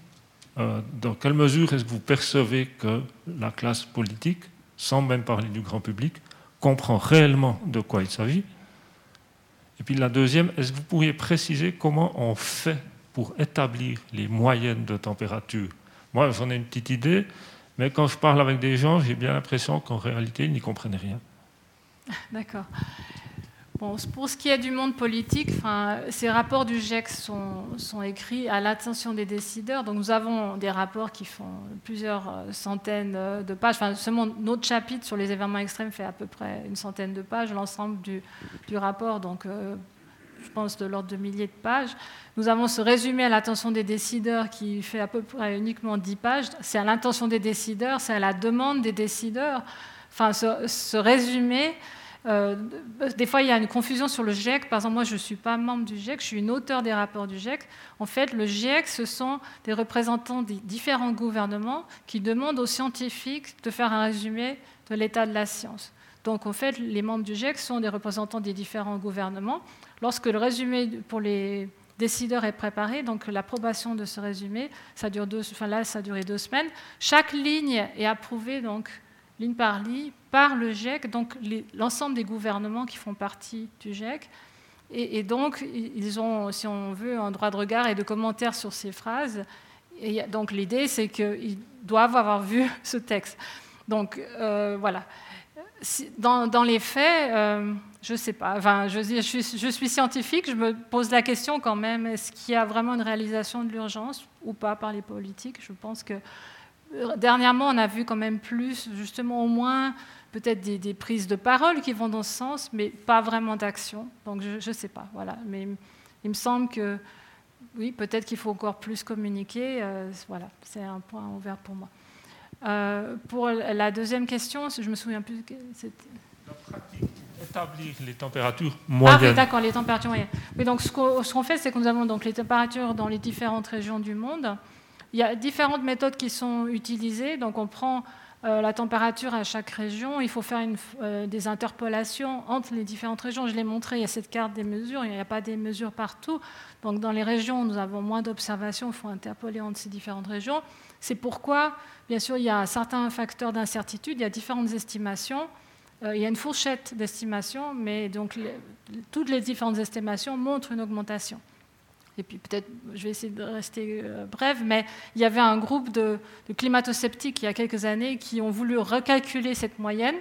Dans quelle mesure est-ce que vous percevez que la classe politique, sans même parler du grand public, comprend réellement de quoi il s'agit ? Et puis la deuxième, est-ce que vous pourriez préciser comment on fait pour établir les moyennes de température ? Moi, j'en ai une petite idée, mais quand je parle avec des gens, j'ai bien l'impression qu'en réalité, ils n'y comprennent rien. D'accord. Bon, pour ce qui est du monde politique, ces rapports du GIEC sont écrits à l'attention des décideurs. Donc nous avons des rapports qui font plusieurs centaines de pages. Enfin, seulement notre chapitre sur les événements extrêmes fait à peu près une centaine de pages, l'ensemble du rapport, donc je pense de l'ordre de milliers de pages. Nous avons ce résumé à l'attention des décideurs qui fait à peu près uniquement 10 pages. C'est à l'attention des décideurs, c'est à la demande des décideurs. Enfin, ce résumé... des fois il y a une confusion sur le GIEC. Par exemple, moi je ne suis pas membre du GIEC, je suis une auteure des rapports du GIEC. En fait, le GIEC, ce sont des représentants des différents gouvernements qui demandent aux scientifiques de faire un résumé de l'état de la science. Donc en fait, les membres du GIEC sont des représentants des différents gouvernements. Lorsque le résumé pour les décideurs est préparé, donc l'approbation de ce résumé, ça a duré 2 semaines. Chaque ligne est approuvée, donc ligne par ligne, par le GIEC, donc l'ensemble des gouvernements qui font partie du GIEC. Et donc, ils ont, si on veut, un droit de regard et de commentaires sur ces phrases. Et donc, l'idée, c'est qu'ils doivent avoir vu ce texte. Donc, voilà. Dans les faits, je ne sais pas. Enfin, je suis scientifique, je me pose la question quand même, est-ce qu'il y a vraiment une réalisation de l'urgence ou pas par les politiques ? Je pense que... Dernièrement, on a vu quand même plus, justement, au moins, peut-être des prises de parole qui vont dans ce sens, mais pas vraiment d'action. Donc, je ne sais pas, voilà. Mais il me semble que, oui, peut-être qu'il faut encore plus communiquer. Voilà, c'est un point ouvert pour moi. Pour la deuxième question, je me souviens plus... La pratique, établir les températures moyennes. Ah oui, d'accord, les températures moyennes. Oui, donc, ce qu'on fait, c'est que nous avons donc, les températures dans les différentes régions du monde. Il y a différentes méthodes qui sont utilisées. Donc, on prend la température à chaque région. Il faut faire des interpolations entre les différentes régions. Je l'ai montré, il y a cette carte des mesures. Il n'y a pas des mesures partout. Donc, dans les régions où nous avons moins d'observations, il faut interpoler entre ces différentes régions. C'est pourquoi, bien sûr, il y a certains facteurs d'incertitude. Il y a différentes estimations. Il y a une fourchette d'estimations, mais donc, toutes les différentes estimations montrent une augmentation. Et puis peut-être, je vais essayer de rester brève, mais il y avait un groupe de climato-sceptiques il y a quelques années qui ont voulu recalculer cette moyenne.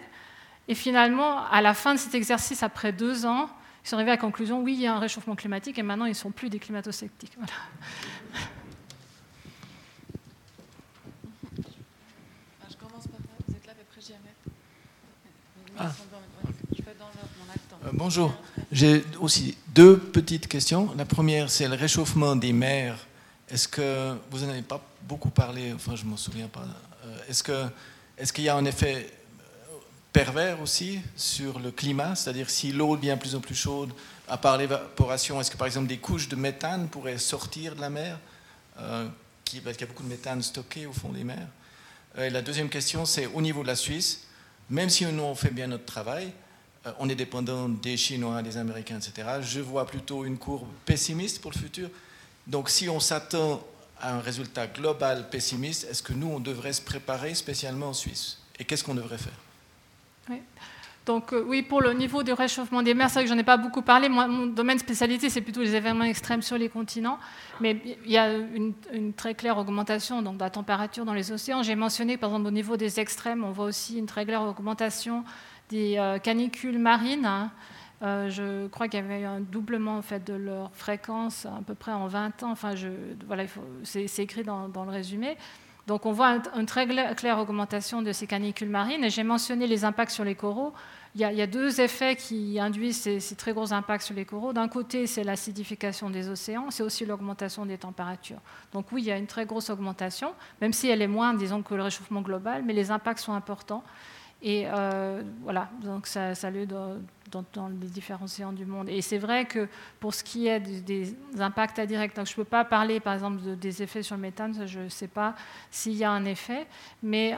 Et finalement, à la fin de cet exercice, après 2 ans, ils sont arrivés à la conclusion, oui, il y a un réchauffement climatique, et maintenant, ils ne sont plus des climato-sceptiques. Voilà. Je commence par là, vous êtes là, mais après j'y amène. Je peux être dans mon accent. Bonjour. J'ai aussi 2 petites questions. La première, c'est le réchauffement des mers Est-ce que vous n'en avez pas beaucoup parlé, enfin je ne m'en souviens pas, est-ce qu'il y a un effet pervers aussi sur le climat, c'est-à-dire si l'eau devient de plus en plus chaude, à part l'évaporation, est-ce que par exemple des couches de méthane pourraient sortir de la mer, parce qu'il y a beaucoup de méthane stocké au fond des mers. Et la deuxième question, c'est au niveau de la Suisse, même si nous on fait bien notre travail, on est dépendant des Chinois, des Américains, etc. Je vois plutôt une courbe pessimiste pour le futur. Donc si on s'attend à un résultat global pessimiste, est-ce que nous, on devrait se préparer spécialement en Suisse? Et qu'est-ce qu'on devrait faire? Oui. Donc oui, pour le niveau du réchauffement des mers, c'est vrai que j'en ai pas beaucoup parlé. Moi, mon domaine spécialité, c'est plutôt les événements extrêmes sur les continents. Mais il y a une très claire augmentation donc, de la température dans les océans. J'ai mentionné, par exemple, au niveau des extrêmes, on voit aussi une très claire augmentation des canicules marines. Hein. Je crois qu'il y avait eu un doublement en fait, de leur fréquence à peu près en 20 ans. Enfin, voilà, c'est écrit dans le résumé. Donc on voit une très claire augmentation de ces canicules marines. Et j'ai mentionné les impacts sur les coraux. Il y a deux effets qui induisent ces très gros impacts sur les coraux. D'un côté, c'est l'acidification des océans. C'est aussi l'augmentation des températures. Donc oui, il y a une très grosse augmentation, même si elle est moindre, disons, que le réchauffement global. Mais les impacts sont importants. Et voilà, donc ça a lieu dans les différents océans du monde. Et c'est vrai que pour ce qui est des impacts indirects, donc je ne peux pas parler par exemple des effets sur le méthane, je ne sais pas s'il y a un effet, mais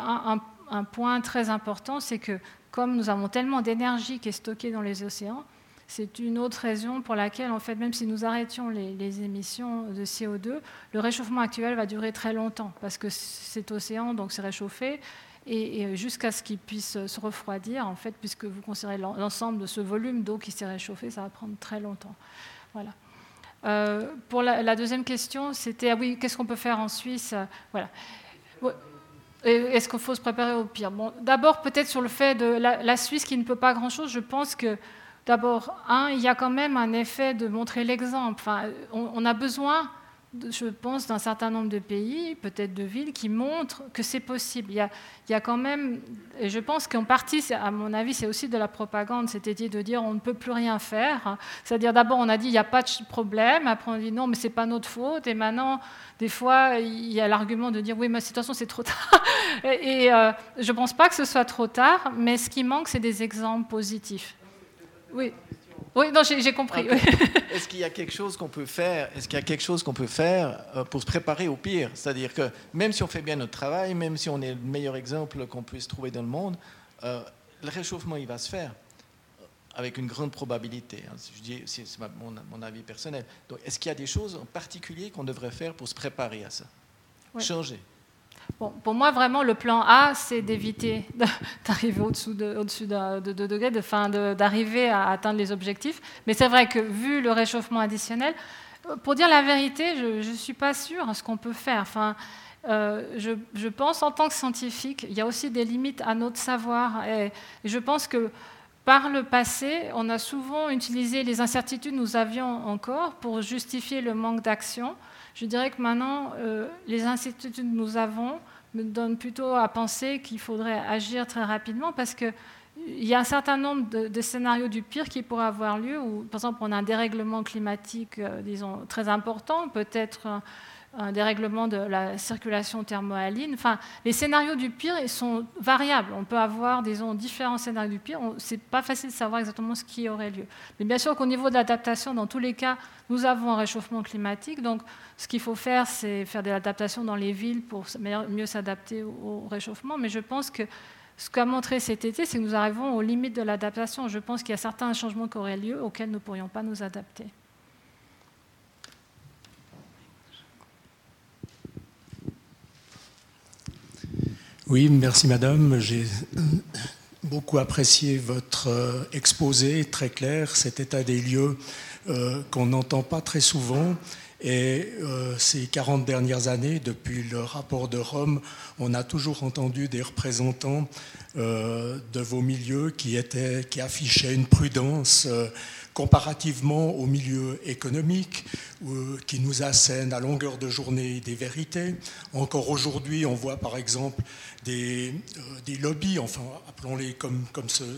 un point très important, c'est que comme nous avons tellement d'énergie qui est stockée dans les océans, c'est une autre raison pour laquelle, en fait, même si nous arrêtions les émissions de CO2, le réchauffement actuel va durer très longtemps, parce que cet océan donc, s'est réchauffé, et jusqu'à ce qu'il puisse se refroidir, en fait, puisque vous considérez l'ensemble de ce volume d'eau qui s'est réchauffé, ça va prendre très longtemps. Voilà. Pour la deuxième question, c'était, ah oui, qu'est-ce qu'on peut faire en Suisse? Voilà. Est-ce qu'il faut se préparer au pire? Bon, d'abord, peut-être sur le fait de la Suisse qui ne peut pas grand-chose, je pense que, d'abord, il y a quand même un effet de montrer l'exemple. Enfin, on a besoin... je pense, d'un certain nombre de pays, peut-être de villes, qui montrent que c'est possible. Il y a quand même, et je pense qu'en partie, à mon avis, c'est aussi de la propagande, c'était de dire on ne peut plus rien faire. C'est-à-dire d'abord on a dit il n'y a pas de problème, après on dit non mais c'est pas notre faute, et maintenant des fois il y a l'argument de dire oui mais de toute façon c'est trop tard. Et je ne pense pas que ce soit trop tard, mais ce qui manque c'est des exemples positifs. Oui. Oui, non, j'ai compris. Okay. Est-ce qu'il y a quelque chose qu'on peut faire? Est-ce qu'il y a quelque chose qu'on peut faire pour se préparer au pire? C'est-à-dire que même si on fait bien notre travail, même si on est le meilleur exemple qu'on puisse trouver dans le monde, le réchauffement il va se faire avec une grande probabilité. Je dis, c'est mon avis personnel. Donc, est-ce qu'il y a des choses en particulier qu'on devrait faire pour se préparer à ça? Oui. Changer. Bon, pour moi, vraiment, le plan A, c'est d'éviter d'arriver au-dessus de 2 degrés, d'arriver à atteindre les objectifs. Mais c'est vrai que, vu le réchauffement additionnel, pour dire la vérité, je ne suis pas sûre de ce qu'on peut faire. Enfin, je pense, en tant que scientifique, il y a aussi des limites à notre savoir. Et je pense que, par le passé, on a souvent utilisé les incertitudes que nous avions encore pour justifier le manque d'action. Je dirais que maintenant, les incertitudes que nous avons me donnent plutôt à penser qu'il faudrait agir très rapidement parce qu'il y a un certain nombre de scénarios du pire qui pourraient avoir lieu. Où, par exemple, on a un dérèglement climatique, disons, très important, peut-être un dérèglement de la circulation thermohaline. Enfin, les scénarios du pire ils sont variables. On peut avoir, disons, différents scénarios du pire. Ce n'est pas facile de savoir exactement ce qui aurait lieu. Mais bien sûr qu'au niveau de l'adaptation, dans tous les cas, nous avons un réchauffement climatique. Donc, ce qu'il faut faire, c'est faire de l'adaptation dans les villes pour mieux s'adapter au réchauffement. Mais je pense que ce qu'a montré cet été, c'est que nous arrivons aux limites de l'adaptation. Je pense qu'il y a certains changements qui auraient lieu auxquels nous ne pourrions pas nous adapter. Oui, merci madame. J'ai beaucoup apprécié votre exposé, très clair, cet état des lieux qu'on n'entend pas très souvent. Et ces 40 dernières années, depuis le rapport de Rome, on a toujours entendu des représentants de vos milieux qui affichaient une prudence comparativement au milieu économique qui nous assène à longueur de journée des vérités. Encore aujourd'hui, on voit par exemple des lobbies, enfin appelons-les comme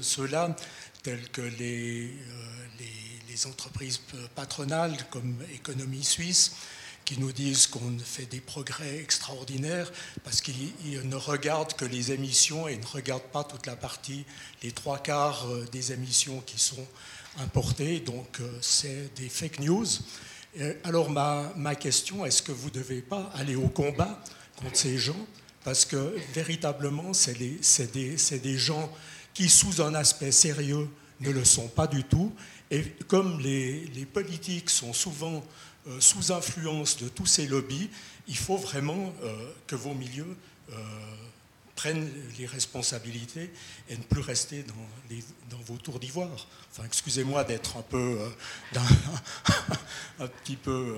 ceux-là, tels que les entreprises patronales comme Économie Suisse, qui nous disent qu'on fait des progrès extraordinaires parce qu'ils ne regardent que les émissions et ne regardent pas toute la partie, les 3/4 des émissions qui sont importées. Donc c'est des fake news. Alors ma question, est-ce que vous ne devez pas aller au combat contre ces gens? Parce que véritablement, c'est des gens qui, sous un aspect sérieux, ne le sont pas du tout. Et comme les politiques sont souvent sous influence de tous ces lobbies, il faut vraiment que vos milieux prennent les responsabilités et ne plus rester dans vos tours d'ivoire. Enfin, excusez-moi d'être un peu, un petit peu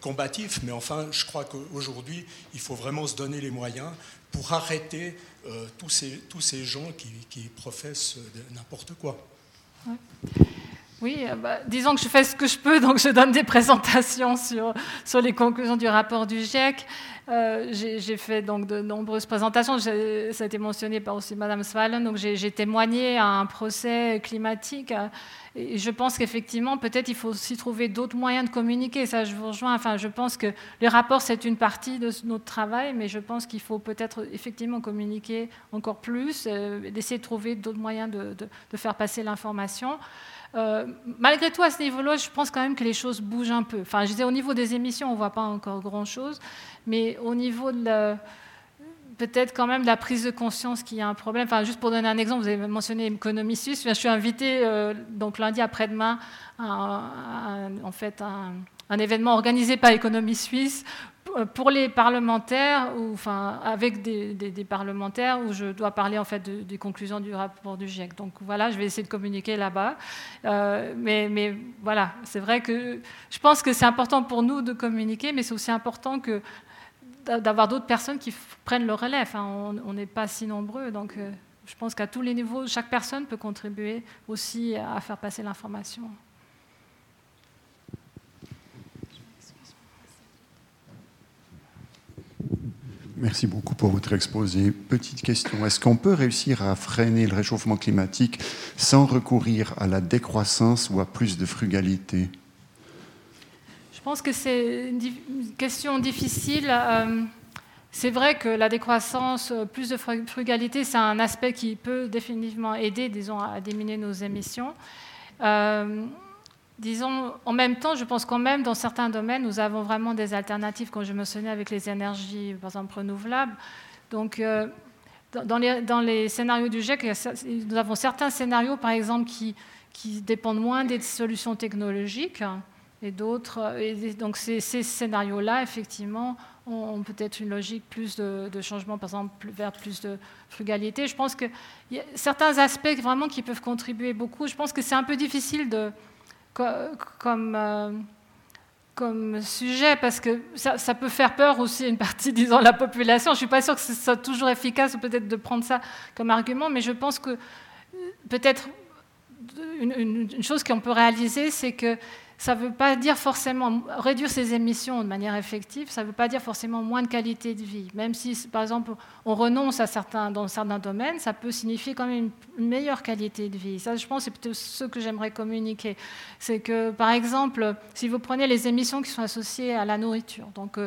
combatif, mais enfin, je crois qu'aujourd'hui, il faut vraiment se donner les moyens pour arrêter tous ces gens qui professent n'importe quoi. Ouais. Oui, disons que je fais ce que je peux, donc je donne des présentations sur les conclusions du rapport du GIEC. J'ai fait donc de nombreuses présentations, ça a été mentionné par aussi Madame Swalen, donc j'ai témoigné à un procès climatique. Et je pense qu'effectivement, peut-être il faut aussi trouver d'autres moyens de communiquer, ça je vous rejoins. Enfin, je pense que les rapports, c'est une partie de notre travail, mais je pense qu'il faut peut-être effectivement communiquer encore plus, d'essayer de trouver d'autres moyens de faire passer l'information. Malgré tout, à ce niveau-là, je pense quand même que les choses bougent un peu. Enfin, je disais, au niveau des émissions, on ne voit pas encore grand-chose, mais au niveau de peut-être quand même de la prise de conscience qu'il y a un problème. Enfin, juste pour donner un exemple, vous avez mentionné Économie Suisse. Je suis invitée, donc lundi après-demain, à un événement organisé par Économie Suisse pour les parlementaires, avec des parlementaires, où je dois parler en fait des conclusions du rapport du GIEC. Donc voilà, je vais essayer de communiquer là-bas. Mais voilà, c'est vrai que je pense que c'est important pour nous de communiquer, mais c'est aussi important que d'avoir d'autres personnes qui prennent le relais. Enfin, on n'est pas si nombreux, donc je pense qu'à tous les niveaux, chaque personne peut contribuer aussi à faire passer l'information. Merci beaucoup pour votre exposé. Petite question, est-ce qu'on peut réussir à freiner le réchauffement climatique sans recourir à la décroissance ou à plus de frugalité ? Je pense que c'est une question difficile. C'est vrai que la décroissance, plus de frugalité, c'est un aspect qui peut définitivement aider, disons, à diminuer nos émissions. Disons, en même temps, je pense quand même, dans certains domaines, nous avons vraiment des alternatives, comme je mentionnais avec les énergies, par exemple, renouvelables. Donc, dans les scénarios du GIEC, nous avons certains scénarios, par exemple, qui dépendent moins des solutions technologiques et d'autres. Et donc, ces scénarios-là, effectivement, ont peut-être une logique plus de changement, par exemple, vers plus de frugalité. Je pense qu'il y a certains aspects, vraiment, qui peuvent contribuer beaucoup. Je pense que c'est un peu difficile de... Comme sujet, parce que ça peut faire peur aussi à une partie, disons, de la population. Je ne suis pas sûre que ce soit toujours efficace, ou peut-être de prendre ça comme argument, mais je pense que peut-être une chose qu'on peut réaliser, c'est que ça ne veut pas dire forcément réduire ses émissions de manière effective, ça ne veut pas dire forcément moins de qualité de vie. Même si, par exemple, on renonce dans certains domaines, ça peut signifier quand même une meilleure qualité de vie. Ça, je pense, c'est plutôt ce que j'aimerais communiquer. C'est que, par exemple, si vous prenez les émissions qui sont associées à la nourriture, donc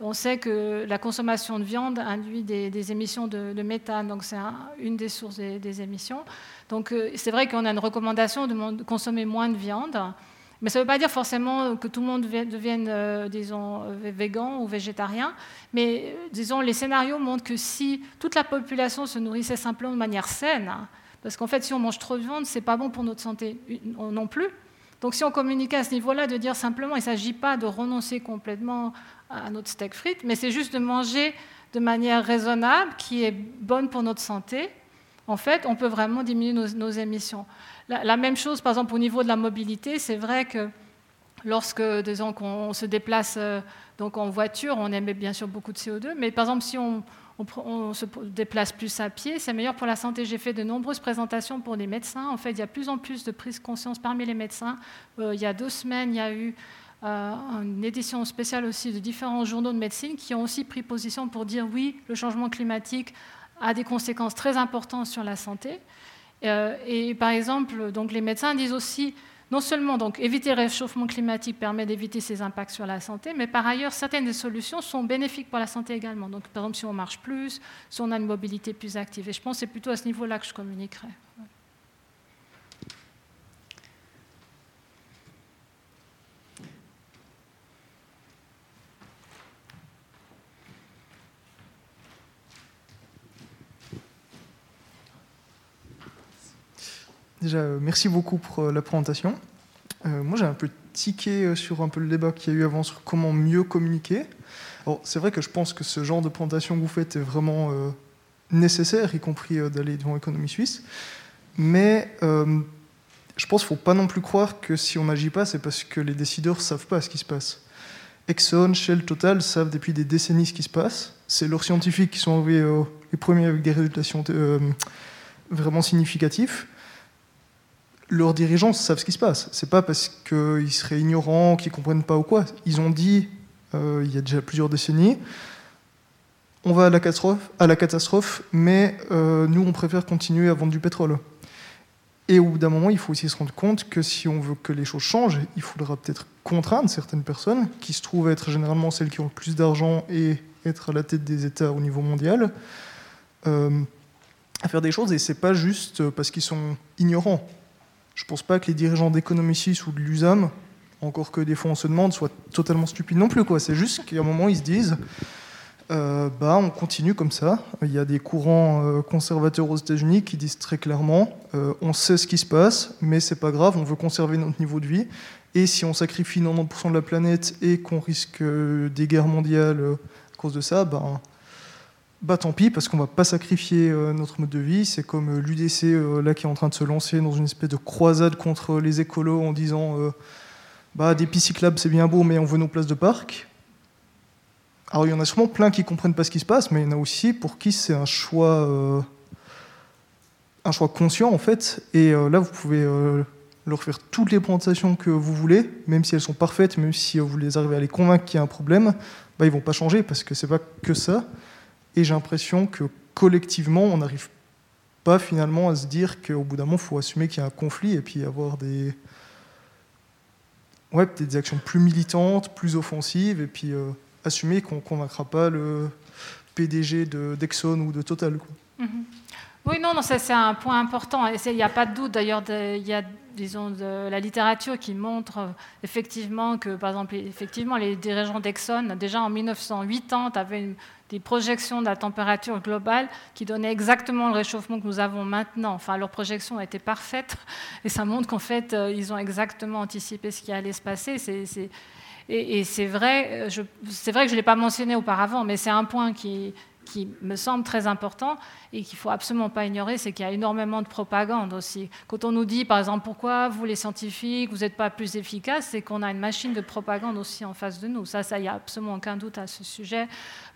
on sait que la consommation de viande induit des émissions de méthane, donc c'est une des sources des émissions. Donc c'est vrai qu'on a une recommandation de consommer moins de viande, mais ça ne veut pas dire forcément que tout le monde devienne, disons, végan ou végétarien. Mais, disons, les scénarios montrent que si toute la population se nourrissait simplement de manière saine, parce qu'en fait, si on mange trop de viande, ce n'est pas bon pour notre santé non plus. Donc, si on communiquait à ce niveau-là, de dire simplement, il ne s'agit pas de renoncer complètement à notre steak frites, mais c'est juste de manger de manière raisonnable, qui est bonne pour notre santé, en fait, on peut vraiment diminuer nos émissions. La même chose, par exemple, au niveau de la mobilité, c'est vrai que lorsque, disons, qu'on se déplace donc en voiture, on émet bien sûr beaucoup de CO2, mais par exemple, si on se déplace plus à pied, c'est meilleur pour la santé. J'ai fait de nombreuses présentations pour les médecins. En fait, il y a de plus en plus de prise de conscience parmi les médecins. Il y a 2 semaines, il y a eu une édition spéciale aussi de différents journaux de médecine qui ont aussi pris position pour dire « oui, le changement climatique a des conséquences très importantes sur la santé ». Et par exemple, donc les médecins disent aussi Non seulement donc, éviter le réchauffement climatique permet d'éviter ses impacts sur la santé, mais par ailleurs, certaines des solutions sont bénéfiques pour la santé également. Donc, par exemple, si on marche plus, si on a une mobilité plus active. Et je pense que c'est plutôt à ce niveau-là que je communiquerai. Déjà, merci beaucoup pour la présentation. Moi, j'ai un peu tiqué sur un peu le débat qu'il y a eu avant sur comment mieux communiquer. Alors, c'est vrai que je pense que ce genre de présentation que vous faites est vraiment nécessaire, y compris d'aller devant Économie Suisse. Mais je pense qu'il ne faut pas non plus croire que si on n'agit pas, c'est parce que les décideurs ne savent pas ce qui se passe. Exxon, Shell, Total savent depuis des décennies ce qui se passe. C'est leurs scientifiques qui sont arrivés les premiers avec des résultats vraiment significatifs. Leurs dirigeants savent ce qui se passe. C'est pas parce qu'ils seraient ignorants, qu'ils comprennent pas ou quoi. Ils ont dit, il y a déjà plusieurs décennies, on va à la catastrophe mais nous, on préfère continuer à vendre du pétrole. Et au bout d'un moment, il faut aussi se rendre compte que si on veut que les choses changent, il faudra peut-être contraindre certaines personnes qui se trouvent à être généralement celles qui ont le plus d'argent et être à la tête des États au niveau mondial, à faire des choses. Et c'est pas juste parce qu'ils sont ignorants. Je ne pense pas que les dirigeants d'Économie Suisse ou de l'USAM, encore que des fois on se demande, soient totalement stupides non plus. C'est juste qu'à un moment, ils se disent on continue comme ça. Il y a des courants conservateurs aux États-Unis qui disent très clairement on sait ce qui se passe, mais ce n'est pas grave, on veut conserver notre niveau de vie. Et si on sacrifie 90% de la planète et qu'on risque des guerres mondiales à cause de ça, tant pis, parce qu'on ne va pas sacrifier notre mode de vie. C'est comme l'UDC là, qui est en train de se lancer dans une espèce de croisade contre les écolos en disant des pistes cyclables, c'est bien beau, mais on veut nos places de parc. Alors, il y en a sûrement plein qui ne comprennent pas ce qui se passe, mais il y en a aussi pour qui c'est un choix conscient, en fait. Et là, vous pouvez leur faire toutes les présentations que vous voulez, même si elles sont parfaites, même si vous les arrivez à les convaincre qu'il y a un problème, ils ne vont pas changer, parce que ce n'est pas que ça. Et j'ai l'impression que collectivement, on n'arrive pas finalement à se dire qu'au bout d'un moment, il faut assumer qu'il y a un conflit et puis avoir des actions plus militantes, plus offensives, et puis assumer qu'on ne convaincra pas le PDG d'Exxon ou de Total. Mm-hmm. Oui, non, ça, c'est un point important. Il n'y a pas de doute. D'ailleurs, il y a la littérature qui montre effectivement que, par exemple, les dirigeants d'Exxon, déjà en 1980, avaient des projections de la température globale qui donnaient exactement le réchauffement que nous avons maintenant. Enfin, leurs projections ont été parfaites et ça montre qu'en fait, ils ont exactement anticipé ce qui allait se passer. C'est vrai que je ne l'ai pas mentionné auparavant, mais c'est un point qui me semble très important et qu'il ne faut absolument pas ignorer, c'est qu'il y a énormément de propagande aussi. Quand on nous dit, par exemple, pourquoi vous, les scientifiques, vous n'êtes pas plus efficaces, c'est qu'on a une machine de propagande aussi en face de nous. Ça, il n'y a absolument aucun doute à ce sujet.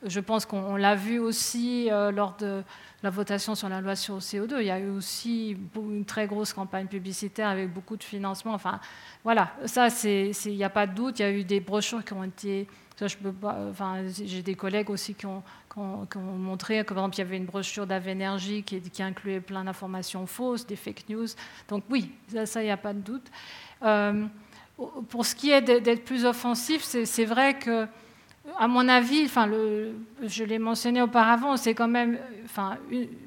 Je pense qu'on l'a vu aussi lors de la votation sur la loi sur le CO2. Il y a eu aussi une très grosse campagne publicitaire avec beaucoup de financement. Enfin, voilà, ça, il n'y a pas de doute. Il y a eu des brochures qui ont été... Ça, je peux pas, j'ai des collègues aussi qui ont montré que, par exemple, il y avait une brochure d'Avénergie qui incluait plein d'informations fausses, des fake news. Donc oui, ça, il n'y a pas de doute. Pour ce qui est d'être plus offensif, c'est vrai que, à mon avis, je l'ai mentionné auparavant, c'est quand même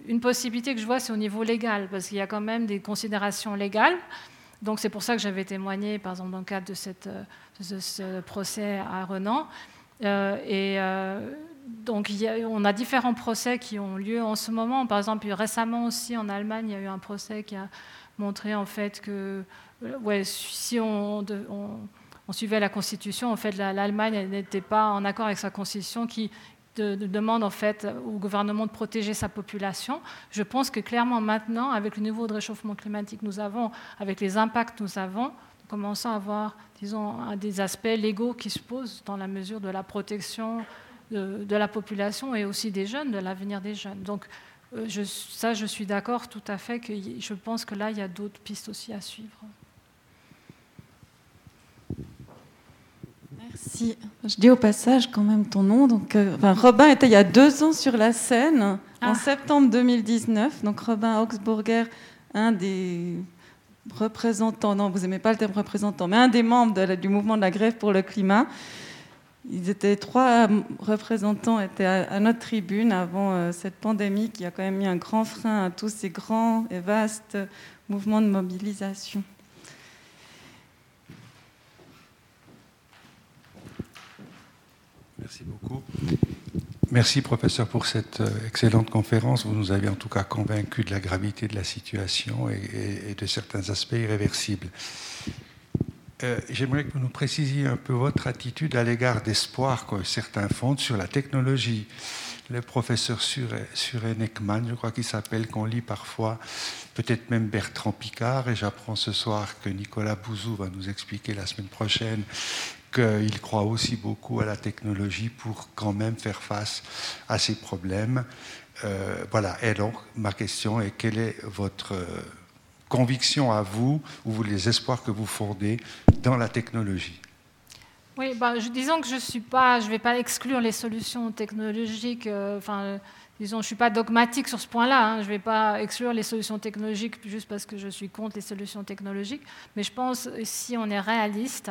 une possibilité que je vois, c'est au niveau légal, parce qu'il y a quand même des considérations légales. Donc c'est pour ça que j'avais témoigné, par exemple, dans le cadre de ce procès à Renan. Donc on a différents procès qui ont lieu en ce moment. Par exemple, récemment aussi, en Allemagne, il y a eu un procès qui a montré en fait que si on suivait la Constitution, en fait, l'Allemagne n'était pas en accord avec sa Constitution qui... demande en fait au gouvernement de protéger sa population. Je pense que clairement maintenant, avec le niveau de réchauffement climatique que nous avons, avec les impacts que nous avons, nous commençons à avoir, disons, des aspects légaux qui se posent dans la mesure de la protection de la population et aussi des jeunes, de l'avenir des jeunes. Donc je suis d'accord tout à fait, que je pense que là, il y a d'autres pistes aussi à suivre. Merci. Je dis au passage quand même ton nom. Donc, Robin était il y a 2 ans sur la scène, en septembre 2019. Donc Robin Augsburger, un des représentant, non, vous n'aimez pas le terme représentant, mais un des membres du mouvement de la grève pour le climat. Ils étaient trois représentants étaient à notre tribune avant cette pandémie qui a quand même mis un grand frein à tous ces grands et vastes mouvements de mobilisation. Merci beaucoup. Merci, professeur, pour cette excellente conférence. Vous nous avez en tout cas convaincus de la gravité de la situation et de certains aspects irréversibles. J'aimerais que vous nous précisiez un peu votre attitude à l'égard d'espoir que certains fondent sur la technologie. Le professeur Suren-Ekman, je crois qu'il s'appelle, qu'on lit parfois, peut-être même Bertrand Piccard, et j'apprends ce soir que Nicolas Bouzou va nous expliquer la semaine prochaine qu'il croit aussi beaucoup à la technologie pour quand même faire face à ces problèmes. Voilà, et donc ma question est, quelle est votre conviction à vous, ou les espoirs que vous fondez dans la technologie? Oui, disons que je ne vais pas exclure les solutions technologiques, disons, je ne suis pas dogmatique sur ce point-là, hein, je ne vais pas exclure les solutions technologiques juste parce que je suis contre les solutions technologiques, mais je pense, si on est réaliste,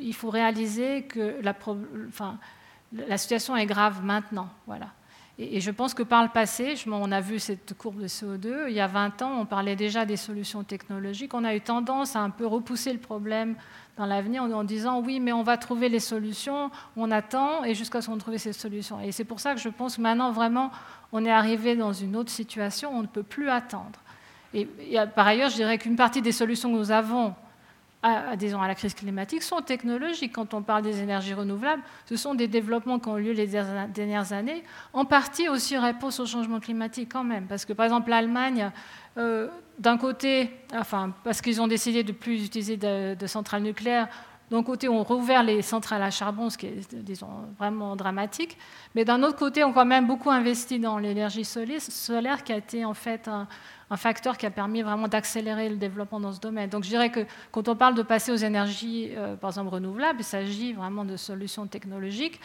il faut réaliser que la situation est grave maintenant, voilà. Et je pense que par le passé, on a vu cette courbe de CO2, il y a 20 ans, on parlait déjà des solutions technologiques, on a eu tendance à un peu repousser le problème dans l'avenir en disant oui, mais on va trouver les solutions, on attend, et jusqu'à ce qu'on trouve ces solutions. Et c'est pour ça que je pense que maintenant, vraiment, on est arrivé dans une autre situation, on ne peut plus attendre. Et par ailleurs, je dirais qu'une partie des solutions que nous avons, disons, à la crise climatique, sont technologiques. Quand on parle des énergies renouvelables, ce sont des développements qui ont eu lieu les dernières années, en partie aussi réponse au changement climatique quand même, parce que par exemple l'Allemagne, d'un côté, parce qu'ils ont décidé de ne plus utiliser de centrales nucléaires, d'un côté on rouvert les centrales à charbon, ce qui est, disons, vraiment dramatique, mais d'un autre côté on a quand même beaucoup investi dans l'énergie solaire qui a été en fait un facteur qui a permis vraiment d'accélérer le développement dans ce domaine. Donc je dirais que quand on parle de passer aux énergies, par exemple, renouvelables, il s'agit vraiment de solutions technologiques.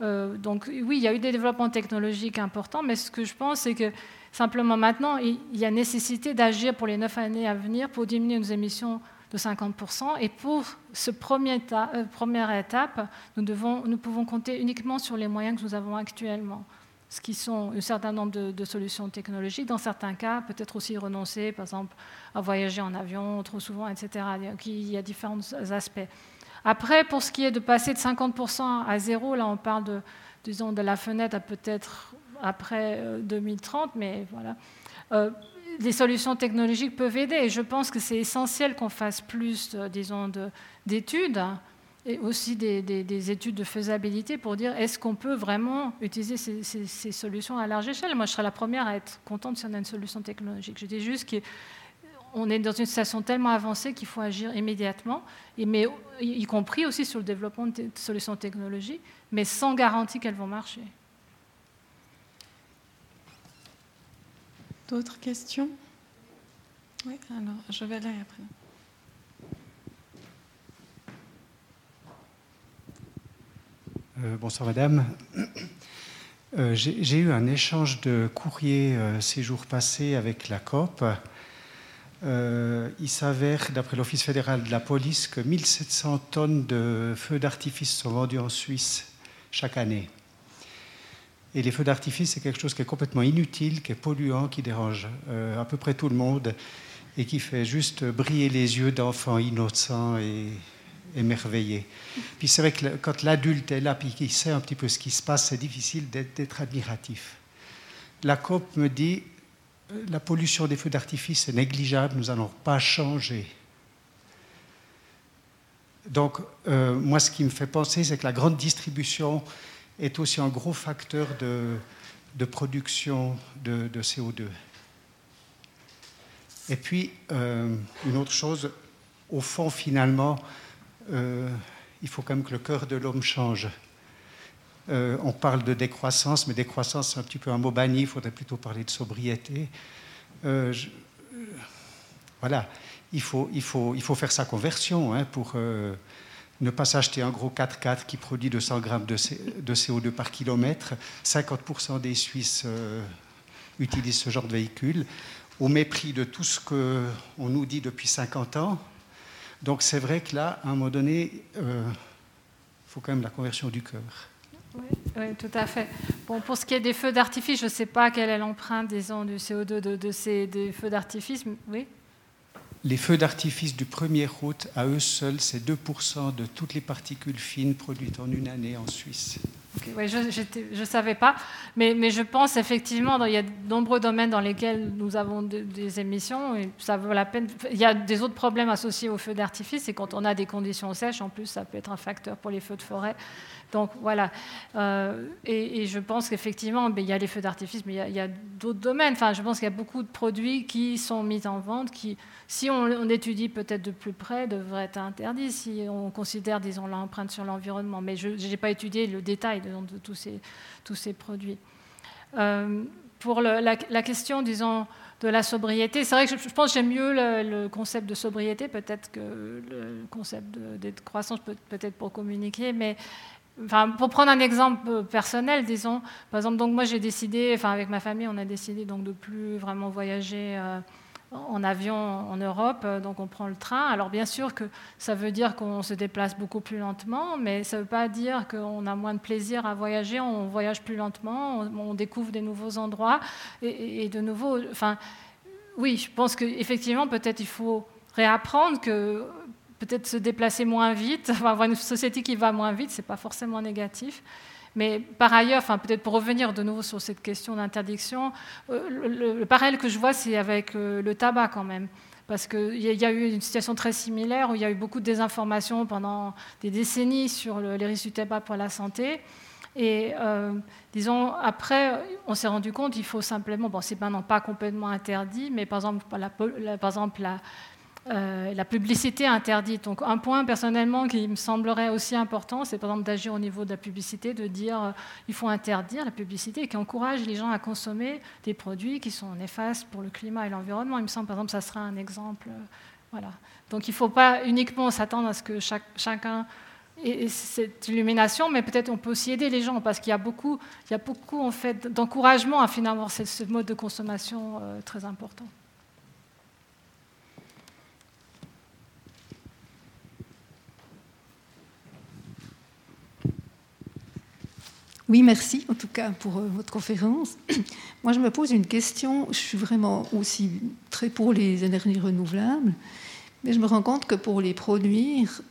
Donc oui, il y a eu des développements technologiques importants, mais ce que je pense, c'est que simplement maintenant, il y a nécessité d'agir pour les 9 années à venir pour diminuer nos émissions de 50%. Et pour cette première étape, nous pouvons compter uniquement sur les moyens que nous avons actuellement, ce qui sont un certain nombre de solutions technologiques, dans certains cas, peut-être aussi renoncer, par exemple, à voyager en avion trop souvent, etc. Il y a différents aspects. Après, pour ce qui est de passer de 50% à zéro, là, on parle de la fenêtre à peut-être après 2030, mais voilà. Les solutions technologiques peuvent aider, et je pense que c'est essentiel qu'on fasse plus, d'études, et aussi des études de faisabilité pour dire est-ce qu'on peut vraiment utiliser ces solutions à large échelle. Moi, je serais la première à être contente si on a une solution technologique. Je dis juste qu'on est dans une situation tellement avancée qu'il faut agir immédiatement, mais y compris aussi sur le développement de solutions technologiques, mais sans garantie qu'elles vont marcher. D'autres questions? Oui, alors je vais là et après. Bonsoir madame. J'ai eu un échange de courrier ces jours passés avec la COP. Il s'avère, d'après l'Office fédéral de la police, que 1700 tonnes de feux d'artifice sont vendues en Suisse chaque année. Et les feux d'artifice, c'est quelque chose qui est complètement inutile, qui est polluant, qui dérange à peu près tout le monde et qui fait juste briller les yeux d'enfants innocents et émerveillé. Puis c'est vrai que quand l'adulte est là et qu'il sait un petit peu ce qui se passe, c'est difficile d'être admiratif. La COP me dit la pollution des feux d'artifice est négligeable, nous n'allons pas changer. Donc moi, ce qui me fait penser, c'est que la grande distribution est aussi un gros facteur de production de CO2. Et puis une autre chose, au fond finalement, il faut quand même que le cœur de l'homme change. On parle de décroissance, mais décroissance, c'est un petit peu un mot banni, il faudrait plutôt parler de sobriété. Voilà, il faut faire sa conversion, hein, pour ne pas s'acheter un gros 4x4 qui produit 200 grammes de CO2 par kilomètre. 50% des Suisses utilisent ce genre de véhicule. au mépris de tout ce qu'on nous dit depuis 50 ans. Donc c'est vrai que là, à un moment donné, faut quand même la conversion du cœur. Oui, oui, tout à fait. Bon, pour ce qui est des feux d'artifice, je ne sais pas quelle est l'empreinte, disons, du CO2 des feux d'artifice. Oui. Les feux d'artifice du 1er août, à eux seuls, c'est 2% de toutes les particules fines produites en une année en Suisse. Okay, ouais, je ne savais pas, mais je pense effectivement, il y a de nombreux domaines dans lesquels nous avons des émissions, et ça vaut la peine. Il y a des autres problèmes associés aux feux d'artifice, et quand on a des conditions sèches, en plus, ça peut être un facteur pour les feux de forêt. Donc voilà, et je pense qu'effectivement, il y a les feux d'artifice, mais il y a d'autres domaines. Enfin, je pense qu'il y a beaucoup de produits qui sont mis en vente, qui, si on étudie peut-être de plus près, devraient être interdits, si on considère, disons, l'empreinte sur l'environnement. Mais je n'ai pas étudié le détail de tous ces produits. Pour la question, disons, de la sobriété, c'est vrai que je pense que j'aime mieux le concept de sobriété, peut-être que le concept de croissance, peut-être pour communiquer, mais... Enfin, pour prendre un exemple personnel, disons, par exemple, donc moi j'ai décidé, enfin avec ma famille, on a décidé donc de plus vraiment voyager en avion en Europe, donc on prend le train. Alors bien sûr que ça veut dire qu'on se déplace beaucoup plus lentement, mais ça ne veut pas dire qu'on a moins de plaisir à voyager. On voyage plus lentement, on découvre des nouveaux endroits et de nouveau, enfin, oui, je pense qu'effectivement peut-être il faut réapprendre que peut-être se déplacer moins vite, avoir une société qui va moins vite, ce n'est pas forcément négatif. Mais par ailleurs, enfin, peut-être pour revenir de nouveau sur cette question d'interdiction, le parallèle que je vois, c'est avec le tabac quand même. Parce qu'il y a eu une situation très similaire où il y a eu beaucoup de désinformation pendant des décennies sur les risques du tabac pour la santé. Et disons, après, on s'est rendu compte qu'il faut simplement, bon, c'est maintenant pas complètement interdit, mais par exemple, la publicité interdite. Donc un point personnellement qui me semblerait aussi important, c'est par exemple d'agir au niveau de la publicité, de dire il faut interdire la publicité qui encourage les gens à consommer des produits qui sont néfastes pour le climat et l'environnement. Il me semble par exemple ça sera un exemple. Voilà. Donc il ne faut pas uniquement s'attendre à ce que chacun ait cette illumination, mais peut-être on peut aussi aider les gens parce qu'il y a beaucoup en fait d'encouragement à finalement ce mode de consommation très important. Oui, merci en tout cas pour votre conférence. Moi, je me pose une question. Je suis vraiment aussi très pour les énergies renouvelables, mais je me rends compte que pour les produire,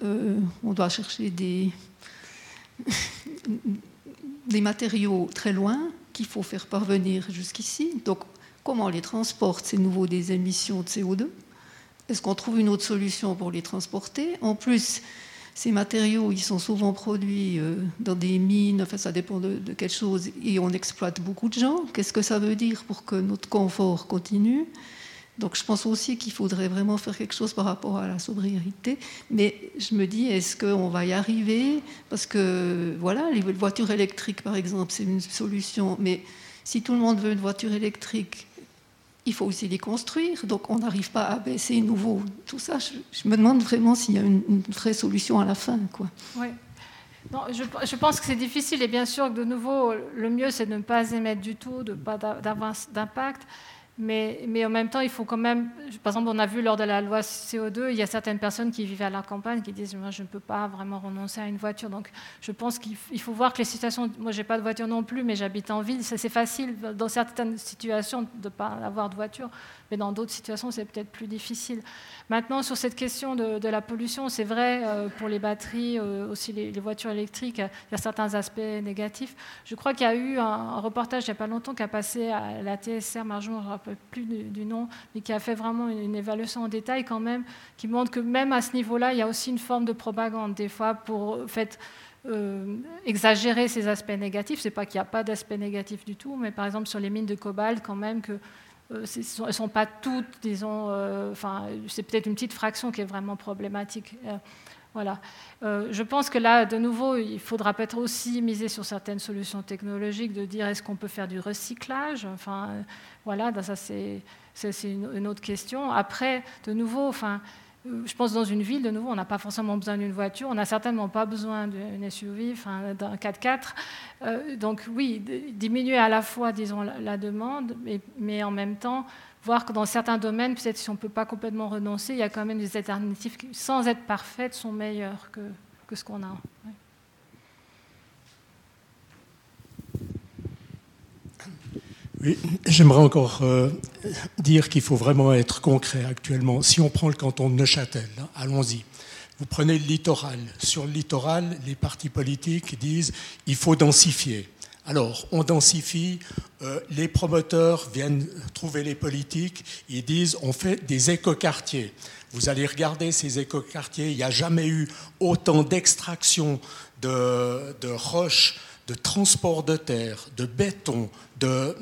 on doit chercher des matériaux très loin qu'il faut faire parvenir jusqu'ici. Donc, comment on les transporte, ces nouveaux des émissions de CO2 ? Est-ce qu'on trouve une autre solution pour les transporter ? En plus, ces matériaux, ils sont souvent produits dans des mines, enfin ça dépend de quelque chose, et on exploite beaucoup de gens. Qu'est-ce que ça veut dire pour que notre confort continue ? Donc je pense aussi qu'il faudrait vraiment faire quelque chose par rapport à la sobriété. Mais je me dis, est-ce qu'on va y arriver ? Parce que voilà, les voitures électriques par exemple, c'est une solution. Mais si tout le monde veut une voiture électrique, il faut aussi les construire, donc on n'arrive pas à baisser nouveau. Tout ça, je me demande vraiment s'il y a une vraie solution à la fin, quoi. Oui. Non, je pense que c'est difficile, et bien sûr que de nouveau, le mieux, c'est de ne pas émettre du tout, de ne pas avoir d'impact, mais en même temps, il faut quand même... Par exemple, on a vu lors de la loi CO2, il y a certaines personnes qui vivent à la campagne qui disent « moi, je ne peux pas vraiment renoncer à une voiture ». Donc, je pense qu'il faut voir que les situations... Moi, je n'ai pas de voiture non plus, mais j'habite en ville. C'est facile, dans certaines situations, de ne pas avoir de voiture, mais dans d'autres situations, c'est peut-être plus difficile. Maintenant, sur cette question de la pollution, c'est vrai, pour les batteries, aussi les voitures électriques, il y a certains aspects négatifs. Je crois qu'il y a eu un reportage, il n'y a pas longtemps, qui a passé à la TSR, Marjon, plus du nom, mais qui a fait vraiment une évaluation en détail quand même, qui montre que même à ce niveau-là, il y a aussi une forme de propagande des fois pour exagérer ces aspects négatifs. C'est pas qu'il n'y a pas d'aspect négatif du tout, mais par exemple sur les mines de cobalt quand même que elles ne sont pas toutes, disons, enfin, c'est peut-être une petite fraction qui est vraiment problématique. Voilà. Je pense que là, de nouveau, il faudra peut-être aussi miser sur certaines solutions technologiques, de dire est-ce qu'on peut faire du recyclage ? Enfin, voilà, ça c'est une autre question. Après, de nouveau, enfin, je pense dans une ville, de nouveau, on n'a pas forcément besoin d'une voiture, on n'a certainement pas besoin d'une SUV, enfin, d'un 4x4. Donc oui, diminuer à la fois, disons, la demande, mais en même temps, voir que dans certains domaines, peut-être si on ne peut pas complètement renoncer, il y a quand même des alternatives qui, sans être parfaites, sont meilleures que ce qu'on a. Ouais. Oui, j'aimerais encore dire qu'il faut vraiment être concret actuellement. Si on prend le canton de Neuchâtel, hein, allons-y, vous prenez le littoral. Sur le littoral, les partis politiques disent qu'il faut densifier. Alors, on densifie, les promoteurs viennent trouver les politiques, ils disent on fait des écoquartiers. Vous allez regarder ces écoquartiers, il n'y a jamais eu autant d'extraction de roches, de transport de terre, de béton, de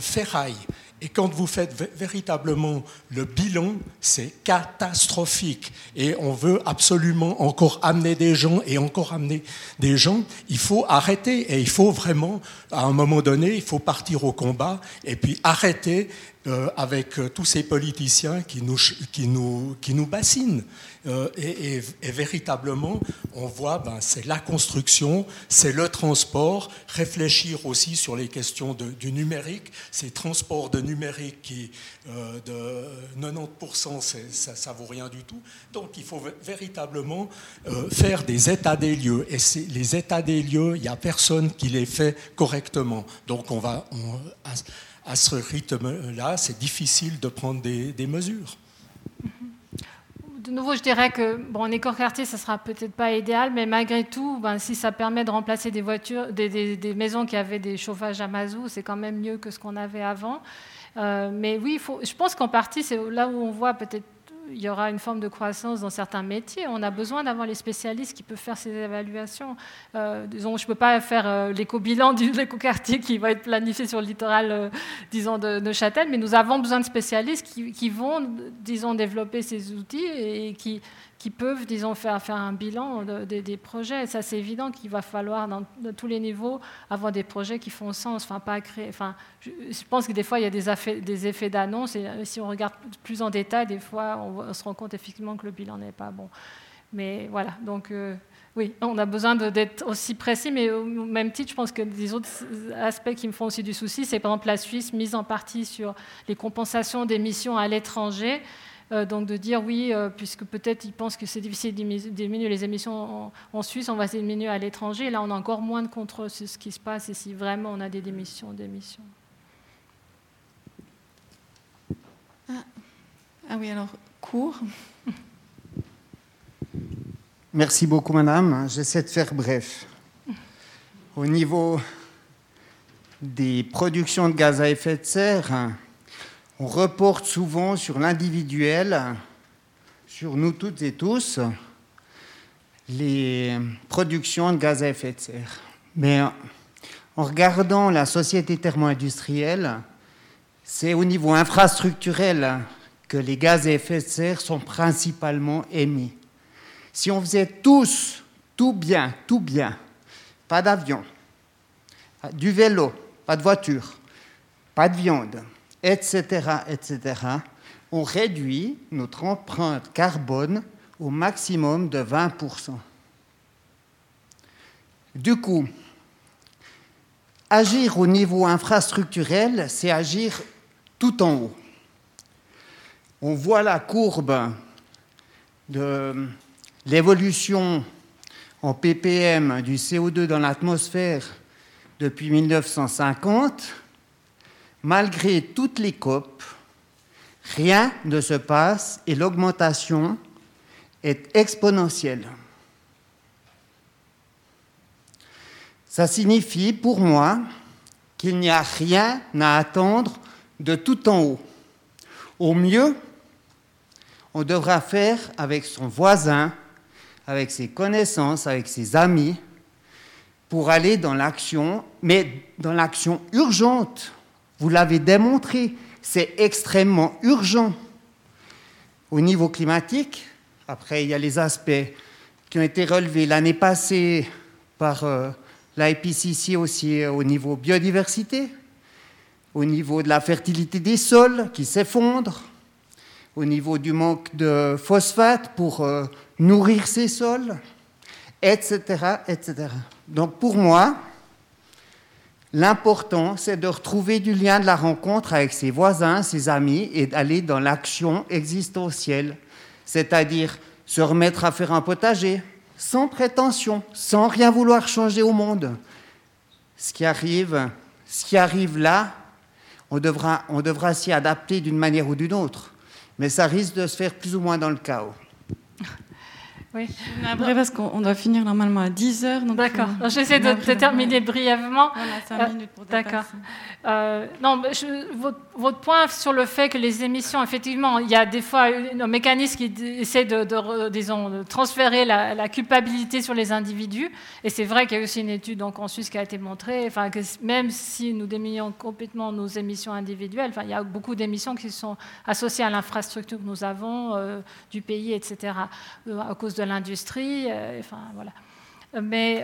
ferraille. Et quand vous faites véritablement le bilan, c'est catastrophique. Et on veut absolument encore amener des gens et encore amener des gens. Il faut arrêter et il faut vraiment, à un moment donné, il faut partir au combat et puis arrêter avec tous ces politiciens qui nous bassinent. Et véritablement, on voit, ben, c'est la construction, c'est le transport, réfléchir aussi sur les questions du numérique, ces transports de numérique qui, de 90%, ça ne vaut rien du tout. Donc, il faut véritablement faire des états des lieux. Et les états des lieux, il n'y a personne qui les fait correctement. Donc, à ce rythme-là, c'est difficile de prendre des mesures. De nouveau, je dirais que, bon, en écoquartier, ça ne sera peut-être pas idéal, mais malgré tout, ben, si ça permet de remplacer des voitures, des maisons qui avaient des chauffages à mazout, c'est quand même mieux que ce qu'on avait avant. Mais oui, je pense qu'en partie, c'est là où on voit peut-être il y aura une forme de croissance dans certains métiers. On a besoin d'avoir les spécialistes qui peuvent faire ces évaluations. Disons, je ne peux pas faire l'éco-bilan de l'éco-quartier qui va être planifié sur le littoral, disons, de Neuchâtel, mais nous avons besoin de spécialistes qui vont, disons, développer ces outils et qui peuvent, disons, faire un bilan des projets. Ça, c'est évident qu'il va falloir, dans tous les niveaux, avoir des projets qui font sens. Enfin, pas créer. Enfin, je pense que des fois, il y a des effets d'annonce. Et si on regarde plus en détail, des fois, on se rend compte effectivement que le bilan n'est pas bon. Mais voilà. Donc, oui, on a besoin d'être aussi précis. Mais au même titre, je pense que des autres aspects qui me font aussi du souci, c'est par exemple la Suisse mise en partie sur les compensations d'émissions à l'étranger. Donc de dire oui, puisque peut-être ils pensent que c'est difficile de diminuer les émissions en Suisse, on va se diminuer à l'étranger. Et là, on a encore moins de contrôle sur ce qui se passe et si vraiment on a des démissions. Ah oui, alors, court. Merci beaucoup, madame. J'essaie de faire bref. Au niveau des productions de gaz à effet de serre, on reporte souvent sur l'individuel, sur nous toutes et tous, les productions de gaz à effet de serre. Mais en regardant la société thermo-industrielle, c'est au niveau infrastructurel que les gaz à effet de serre sont principalement émis. Si on faisait tous, tout bien, pas d'avion, du vélo, pas de voiture, pas de viande, etc., on réduit notre empreinte carbone au maximum de 20%. Du coup, agir au niveau infrastructurel, c'est agir tout en haut. On voit la courbe de l'évolution en ppm du CO2 dans l'atmosphère depuis 1950. Malgré toutes les COP, rien ne se passe et l'augmentation est exponentielle. Ça signifie pour moi qu'il n'y a rien à attendre de tout en haut. Au mieux, on devra faire avec son voisin, avec ses connaissances, avec ses amis, pour aller dans l'action, mais dans l'action urgente. Vous l'avez démontré, c'est extrêmement urgent. Au niveau climatique, après, il y a les aspects qui ont été relevés l'année passée par l'IPCC aussi au niveau biodiversité, au niveau de la fertilité des sols qui s'effondre, au niveau du manque de phosphate pour nourrir ces sols, etc., etc. Donc pour moi, l'important, c'est de retrouver du lien de la rencontre avec ses voisins, ses amis, et d'aller dans l'action existentielle, c'est-à-dire se remettre à faire un potager, sans prétention, sans rien vouloir changer au monde. Ce qui arrive là, on devra s'y adapter d'une manière ou d'une autre, mais ça risque de se faire plus ou moins dans le chaos. Oui, après parce qu'on doit finir normalement à 10h. Donc d'accord, j'essaie de terminer brièvement. Voilà, 5 minutes pour dépasser. D'accord. Votre point sur le fait que les émissions, effectivement, il y a des fois un mécanisme qui essaie de transférer la culpabilité sur les individus. Et c'est vrai qu'il y a aussi une étude donc, en Suisse qui a été montrée, enfin, que même si nous diminuons complètement nos émissions individuelles, enfin, il y a beaucoup d'émissions qui sont associées à l'infrastructure que nous avons, du pays, etc., à cause de l'industrie, enfin voilà. Mais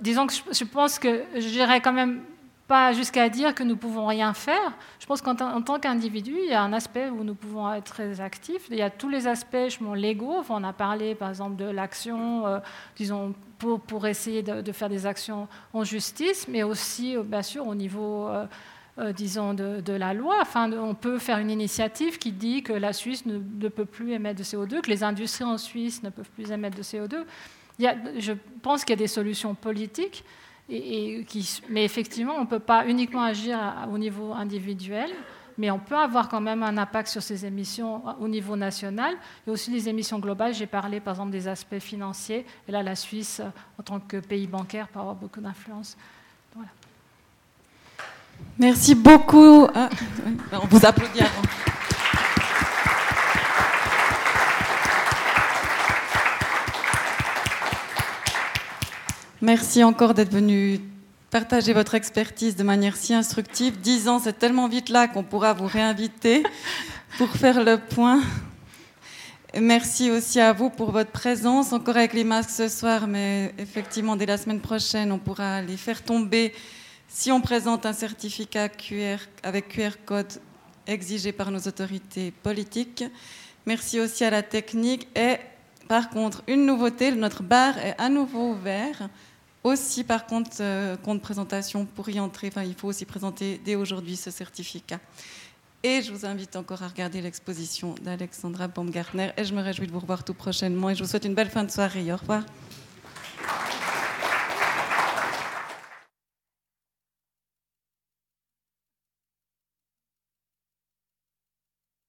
disons que je pense que je n'irai quand même pas jusqu'à dire que nous ne pouvons rien faire. Je pense qu'en tant qu'individu, il y a un aspect où nous pouvons être très actifs. Il y a tous les aspects, légaux. Enfin, on a parlé, par exemple, de l'action, disons, pour essayer de faire des actions en justice, mais aussi, bien sûr, au niveau... disons, de la loi. Enfin, on peut faire une initiative qui dit que la Suisse ne peut plus émettre de CO2, que les industries en Suisse ne peuvent plus émettre de CO2. Je pense qu'il y a des solutions politiques, mais effectivement, on ne peut pas uniquement agir au niveau individuel, mais on peut avoir quand même un impact sur ces émissions au niveau national, et aussi les émissions globales. J'ai parlé, par exemple, des aspects financiers, et là, la Suisse, en tant que pays bancaire, peut avoir beaucoup d'influence. Voilà. Merci beaucoup. Ah, on vous applaudit avant. Merci encore d'être venu partager votre expertise de manière si instructive. 10 ans, c'est tellement vite là qu'on pourra vous réinviter pour faire le point. Et merci aussi à vous pour votre présence. Encore avec les masques ce soir, mais effectivement, dès la semaine prochaine, on pourra les faire tomber. Si on présente un certificat QR avec QR code exigé par nos autorités politiques, merci aussi à la technique. Et par contre, une nouveauté, notre bar est à nouveau ouvert. Aussi, par contre, compte présentation pour y entrer. Enfin, il faut aussi présenter dès aujourd'hui ce certificat. Et je vous invite encore à regarder l'exposition d'Alexandra Baumgartner. Et je me réjouis de vous revoir tout prochainement. Et je vous souhaite une belle fin de soirée. Au revoir.